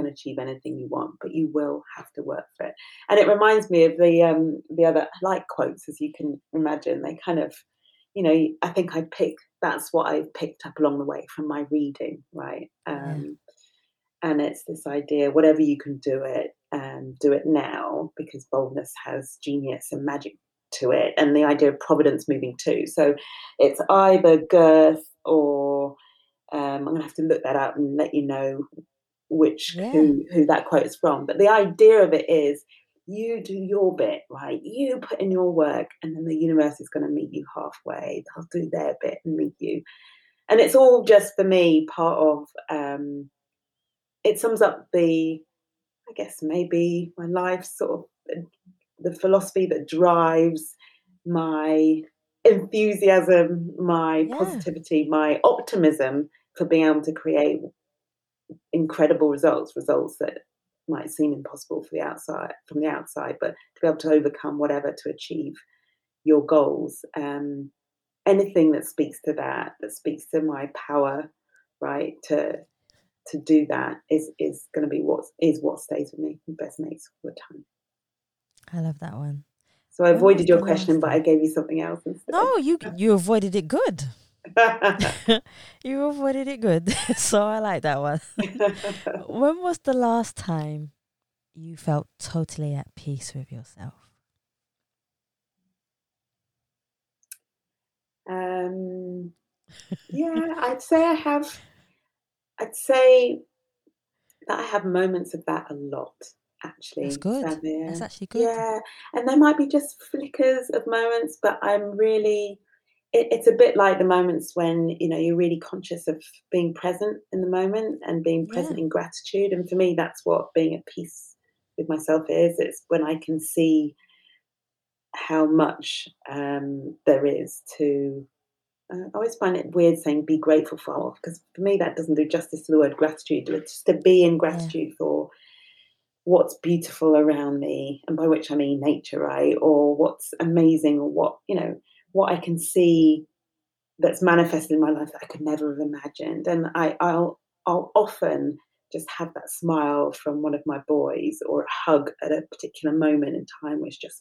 achieve anything you want, but you will have to work for it. And it reminds me of the other like quotes, as you can imagine. They kind of, you know, I think that's what I picked up along the way from my reading, right? And it's this idea, whatever you can do it now, because boldness has genius and magic to it, and the idea of providence moving too. So it's either girth or I'm going to have to look that up and let you know who that quote is from. But the idea of it is you do your bit, right? You put in your work and then the universe is going to meet you halfway. They'll do their bit and meet you. And it's all just, for me, part of, it sums up maybe my life, sort of the philosophy that drives my enthusiasm, my positivity, my optimism for being able to create incredible results that might seem impossible from the outside, but to be able to overcome whatever to achieve your goals. Anything that speaks to that, my power, right, to do that is going to be what stays with me and resonates with time. I love that one. So I avoided your question, but I gave you something else instead. No, you avoided it good. You avoided it good. So I like that one. When was the last time you felt totally at peace with yourself? I'd say that I have moments of that a lot. Actually, that's good. Savia. That's actually good. Yeah, and there might be just flickers of moments, but I'm really. It's a bit like the moments when you know you're really conscious of being present in the moment and being present in gratitude. And for me, that's what being at peace with myself is. It's when I can see how much there is to. I always find it weird saying "be grateful for," because for me that doesn't do justice to the word gratitude. It's just to be in gratitude for what's beautiful around me, and by which I mean nature, right? Or what's amazing, or what I can see that's manifested in my life that I could never have imagined. And I'll often just have that smile from one of my boys or a hug at a particular moment in time, which just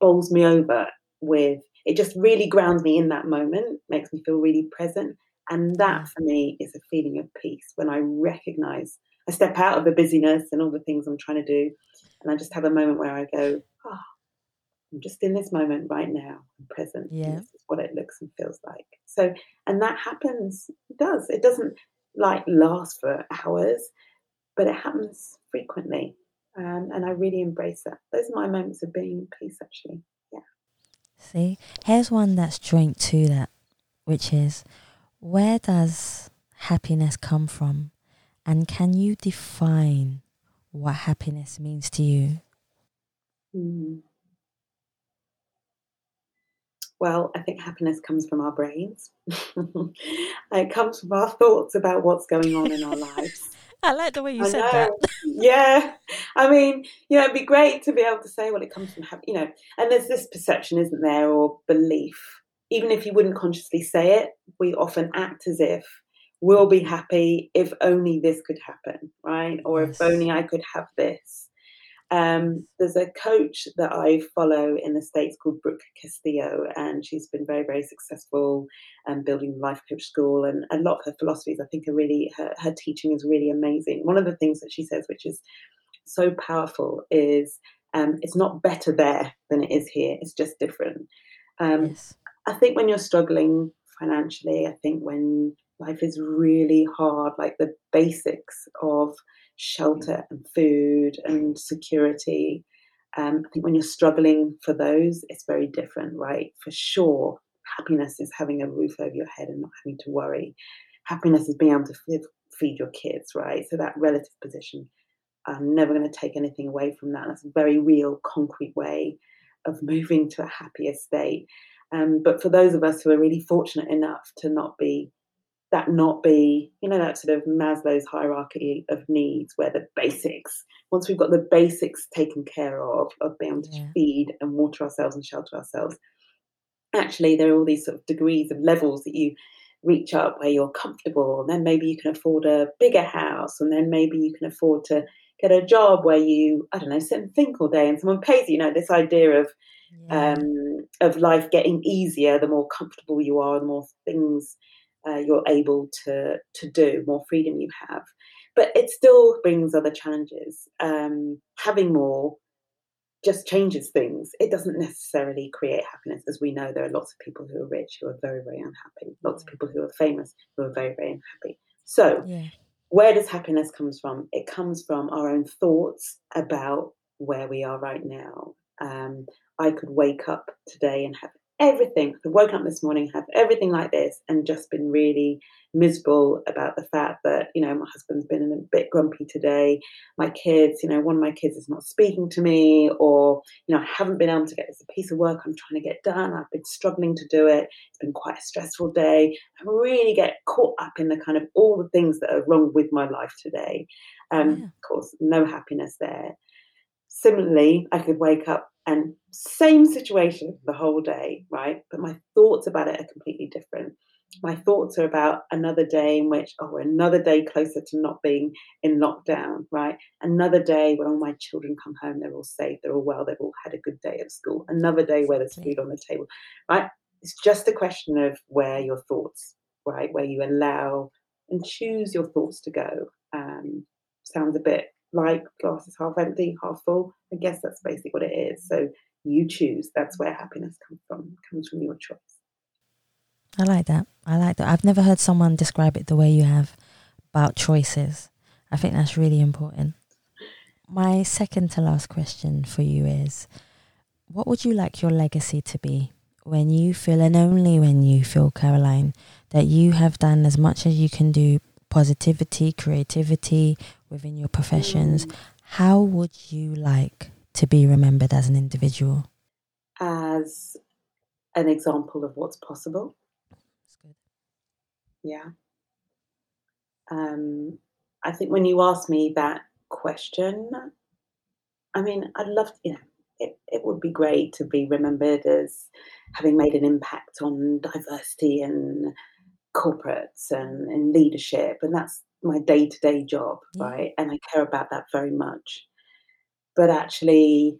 bowls me over with, it just really grounds me in that moment, makes me feel really present. And that for me is a feeling of peace when I recognize I step out of the busyness and all the things I'm trying to do, and I just have a moment where I go, oh, I'm just in this moment right now. I'm present. Yeah. This is what it looks and feels like. So, and that happens. It does. It doesn't like last for hours, but it happens frequently. And I really embrace that. Those are my moments of being at peace, actually. Yeah. See, here's one that's joined to that, which is, where does happiness come from? And can you define what happiness means to you? Well, I think happiness comes from our brains. It comes from our thoughts about what's going on in our lives. I like the way you said that. Yeah. I mean, you know, it'd be great to be able to say, well, it comes from, you know, and there's this perception, isn't there, or belief. Even if you wouldn't consciously say it, we often act as if, we'll be happy if only this could happen, right? Or if only I could have this. There's a coach that I follow in the States called Brooke Castillo, and she's been very, very successful building the Life Coach School. And a lot of her philosophies, I think, are really, her teaching is really amazing. One of the things that she says, which is so powerful, is It's not better there than it is here. It's just different. Yes. I think when you're struggling financially, I think when life is really hard, like the basics of shelter and food and security, I think when you're struggling for those, it's very different, right? For sure, happiness is having a roof over your head and not having to worry. Happiness is being able to feed your kids, right? So that relative position, I'm never going to take anything away from that. That's a very real, concrete way of moving to a happier state. But for those of us who are really fortunate enough to not be, you know, that sort of Maslow's hierarchy of needs, where the basics, once we've got the basics taken care of being able to feed and water ourselves and shelter ourselves, actually there are all these sort of degrees and levels that you reach up where you're comfortable, and then maybe you can afford a bigger house, and then maybe you can afford to get a job where you, I don't know, sit and think all day and someone pays you, you know, this idea of life getting easier the more comfortable you are, the more things you're able to do, more freedom you have. But it still brings other challenges. Having more just changes things. It doesn't necessarily create happiness. As we know, there are lots of people who are rich who are very, very unhappy. Lots of people who are famous who are very, very unhappy. So where does happiness come from? It comes from our own thoughts about where we are right now. I could wake up today and have everything. I've woken up this morning, have everything like this, and just been really miserable about the fact that, you know, my husband's been a bit grumpy today. My kids, you know, one of my kids is not speaking to me, or, you know, I haven't been able to get this piece of work I'm trying to get done. I've been struggling to do it. It's been quite a stressful day. I really get caught up in the kind of all the things that are wrong with my life today. Of course, no happiness there. Similarly, I could wake up and same situation the whole day, right? But my thoughts about it are completely different. My thoughts are about another day in which, oh, another day closer to not being in lockdown, right? Another day where all my children come home, they're all safe, they're all well, they've all had a good day at school. Another day where there's food on the table, right? It's just a question of where your thoughts, right? Where you allow and choose your thoughts to go. Sounds a bit like glass is half empty, half full. I guess that's basically what it is. So you choose. That's where happiness comes from. It comes from your choice. I like that. I've never heard someone describe it the way you have about choices. I think that's really important. My second to last question for you is, what would you like your legacy to be when you feel, and only when you feel, Caroline, that you have done as much as you can do, positivity, creativity within your professions? How would you like to be remembered as an individual? As an example of what's possible. That's good. Yeah. I think when you asked me that question, I mean, I'd love to, you know, it would be great to be remembered as having made an impact on diversity and corporates and leadership, and that's my day-to-day job, right? And I care about that very much. But actually,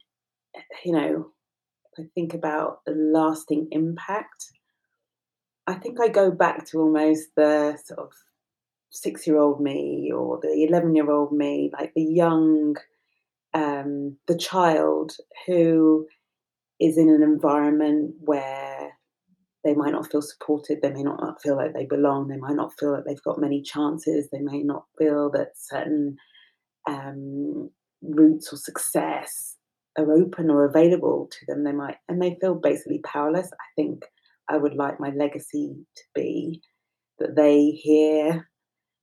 you know, if I think about the lasting impact, I think I go back to almost the sort of 6-year-old me or the 11-year-old me, like the young, the child who is in an environment where they might not feel supported, they may not feel like they belong, they might not feel like they've got many chances, they may not feel that certain routes or success are open or available to them, and they feel basically powerless. I think I would like my legacy to be that they hear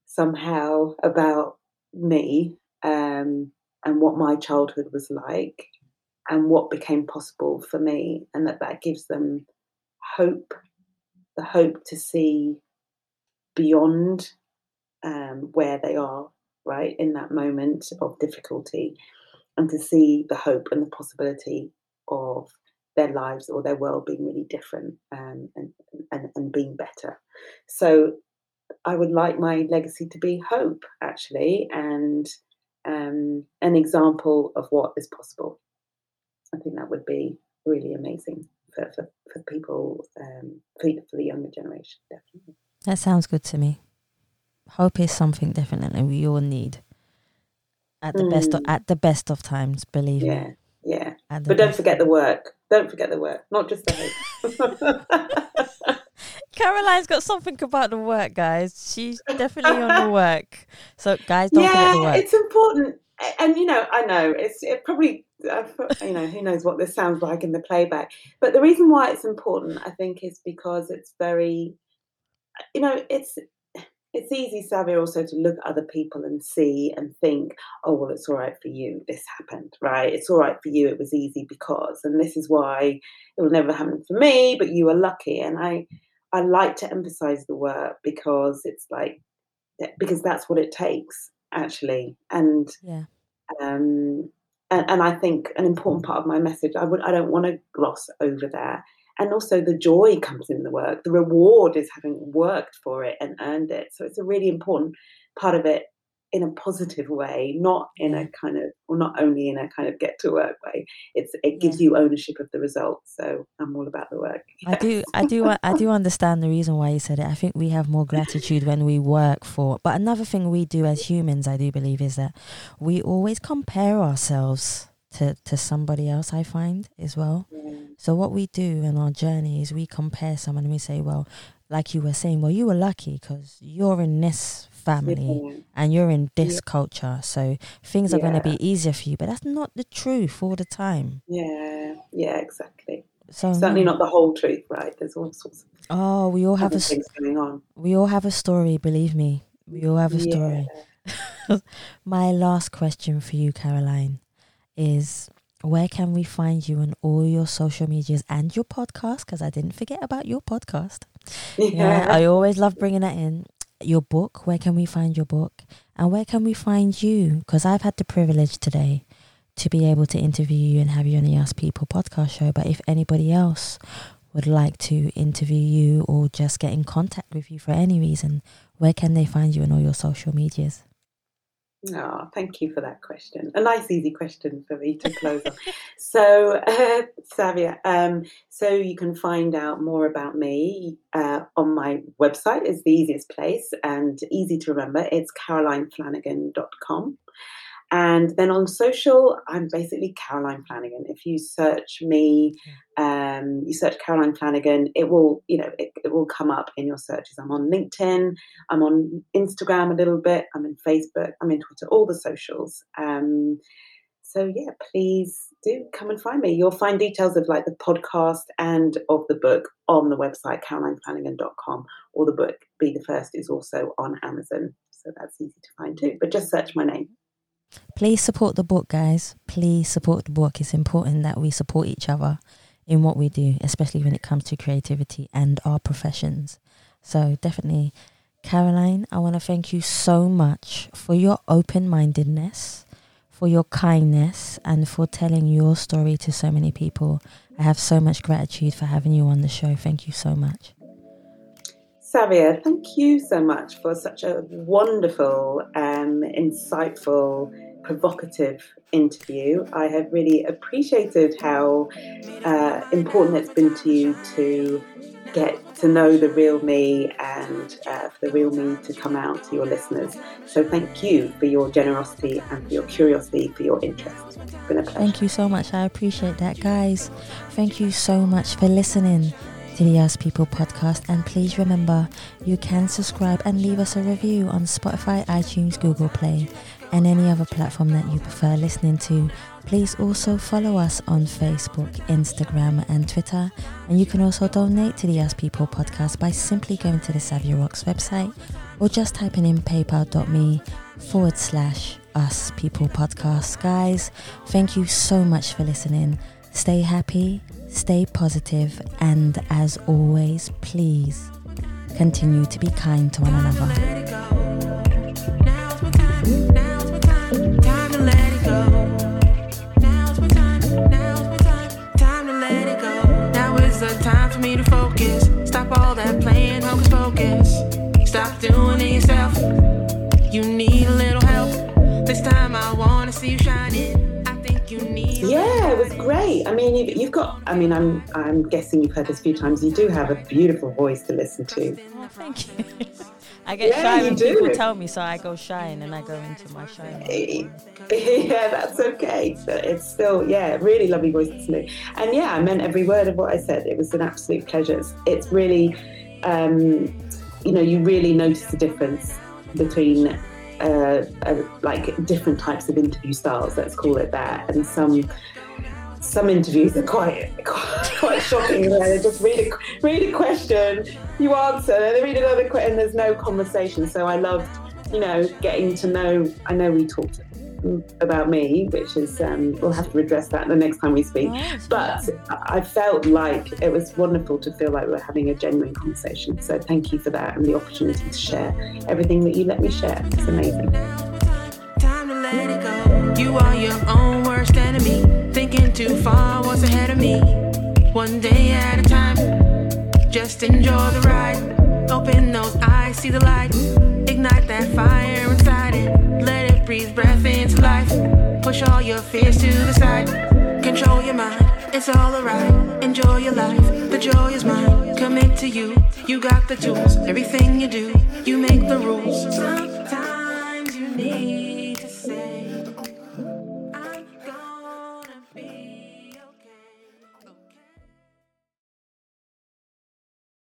somehow about me and what my childhood was like and what became possible for me, and that gives them hope, the hope to see beyond where they are, right, in that moment of difficulty, and to see the hope and the possibility of their lives or their world being really different and being better. So I would like my legacy to be hope, actually, and an example of what is possible. I think that would be really amazing. For people, for the younger generation, definitely. That sounds good to me. Hope is something definitely we all need at the best of times. Believe me. Yeah, And but don't forget the work. Don't forget the work, not just the hope. Caroline's got something about the work, guys. She's definitely on the work. So, guys, don't forget the work. Yeah, it's important. And, you know, I know it probably, you know, who knows what this sounds like in the playback. But the reason why it's important, I think, is because it's very, you know, it's easy, Savia, also to look at other people and see and think, oh, well, it's all right for you. This happened, right? It's all right for you. It was easy because, and this is why it will never happen for me, but you are lucky. And I like to emphasize the work because it's like, because that's what it takes, actually. And, yeah. And I think an important part of my message, I don't want to gloss over that. And also the joy comes in the work. The reward is having worked for it and earned it. So it's a really important part of it in a positive way, not in a kind of, or not only in a kind of get to work way. It gives you ownership of the results. So I'm all about the work. Yes. I do understand the reason why you said it. I think we have more gratitude when we work for. But another thing we do as humans, I do believe, is that we always compare ourselves to somebody else, I find, as well. Yeah. So what we do in our journey is we compare someone and we say, well, like you were saying, well, you were lucky because you're in this family and you're in this culture, so things are going to be easier for you. But that's not the truth all the time. Yeah, exactly. So certainly not the whole truth, right? There's all sorts of we all have things going on. We all have a story, believe me. We all have a story. My last question for you, Caroline, is where can we find you on all your social medias and your podcast? Because I didn't forget about your podcast. Yeah, I always love bringing that in. Your book, where can we find your book? And where can we find you? Because I've had the privilege today to be able to interview you and have you on the Us People podcast show. But if anybody else would like to interview you or just get in contact with you for any reason, where can they find you on all your social medias? Oh, thank you for that question. A nice, easy question for me to close on. So, Savia, so you can find out more about me on my website. It's the easiest place and easy to remember. It's carolineflanagan.com. And then on social, I'm basically Caroline Flanagan. If you search me, you search Caroline Flanagan, it will, you know, it will come up in your searches. I'm on LinkedIn, I'm on Instagram a little bit, I'm in Facebook, I'm in Twitter, all the socials. So yeah, please do come and find me. You'll find details of like the podcast and of the book on the website, carolineflanagan.com, or the book, Be the First, is also on Amazon. So that's easy to find too, but just search my name. Please support the book, guys. Please support the book. It's important that we support each other in what we do, especially when it comes to creativity and our professions. So definitely, Caroline, I want to thank you so much for your open-mindedness, for your kindness, and for telling your story to so many people. I have so much gratitude for having you on the show. Thank you so much. Savia, thank you so much for such a wonderful, insightful, provocative interview. I have really appreciated how important it's been to you to get to know the real me and for the real me to come out to your listeners. So thank you for your generosity and for your curiosity, for your interest. It's been a pleasure. Thank you so much. I appreciate that, guys. Thank you so much for listening to the Us People podcast, and please remember you can subscribe and leave us a review on Spotify, iTunes, Google Play and any other platform that you prefer listening to. Please also follow us on Facebook, Instagram and Twitter, and you can also donate to the Us People podcast by simply going to the Savia Rocks website or just typing in paypal.me/Us People podcast. Guys, thank you so much for listening. Stay happy, stay positive, and as always, please continue to be kind to one another. Now is the time for me to focus. Stop all that playing, hocus pocus. Stop doing it yourself. You need a little help. This time I want to see you shining. Yeah, it was great. I mean, you've got, I mean, I'm guessing you've heard this a few times. You do have a beautiful voice to listen to. Thank you. I get shy when people tell me, so I go shy and then I go into my shyness. Yeah, that's okay. But it's still, really lovely voice listening. And I meant every word of what I said. It was an absolute pleasure. It's really, you really notice the difference between like different types of interview styles, let's call it that, and some interviews are quite shocking. Where they just read a question, you answer, and they read another question, and there's no conversation. So I loved, getting to know. I know we talked about me, which is we'll have to address that the next time we speak. But I felt like it was wonderful to feel like we were having a genuine conversation. So thank you for that and the opportunity to share everything that you let me share. It's amazing. Time to let it go. You are your own worst enemy. Thinking too far, what's ahead of me? One day at a time, just enjoy the ride. Open those eyes, see the light. Ignite that fire inside it. Let it breathe breath into life. Push all your fears to the side. Control your mind, it's all alright. Enjoy your life, the joy is mine. Commit to you, you got the tools. Everything you do, you make the rules.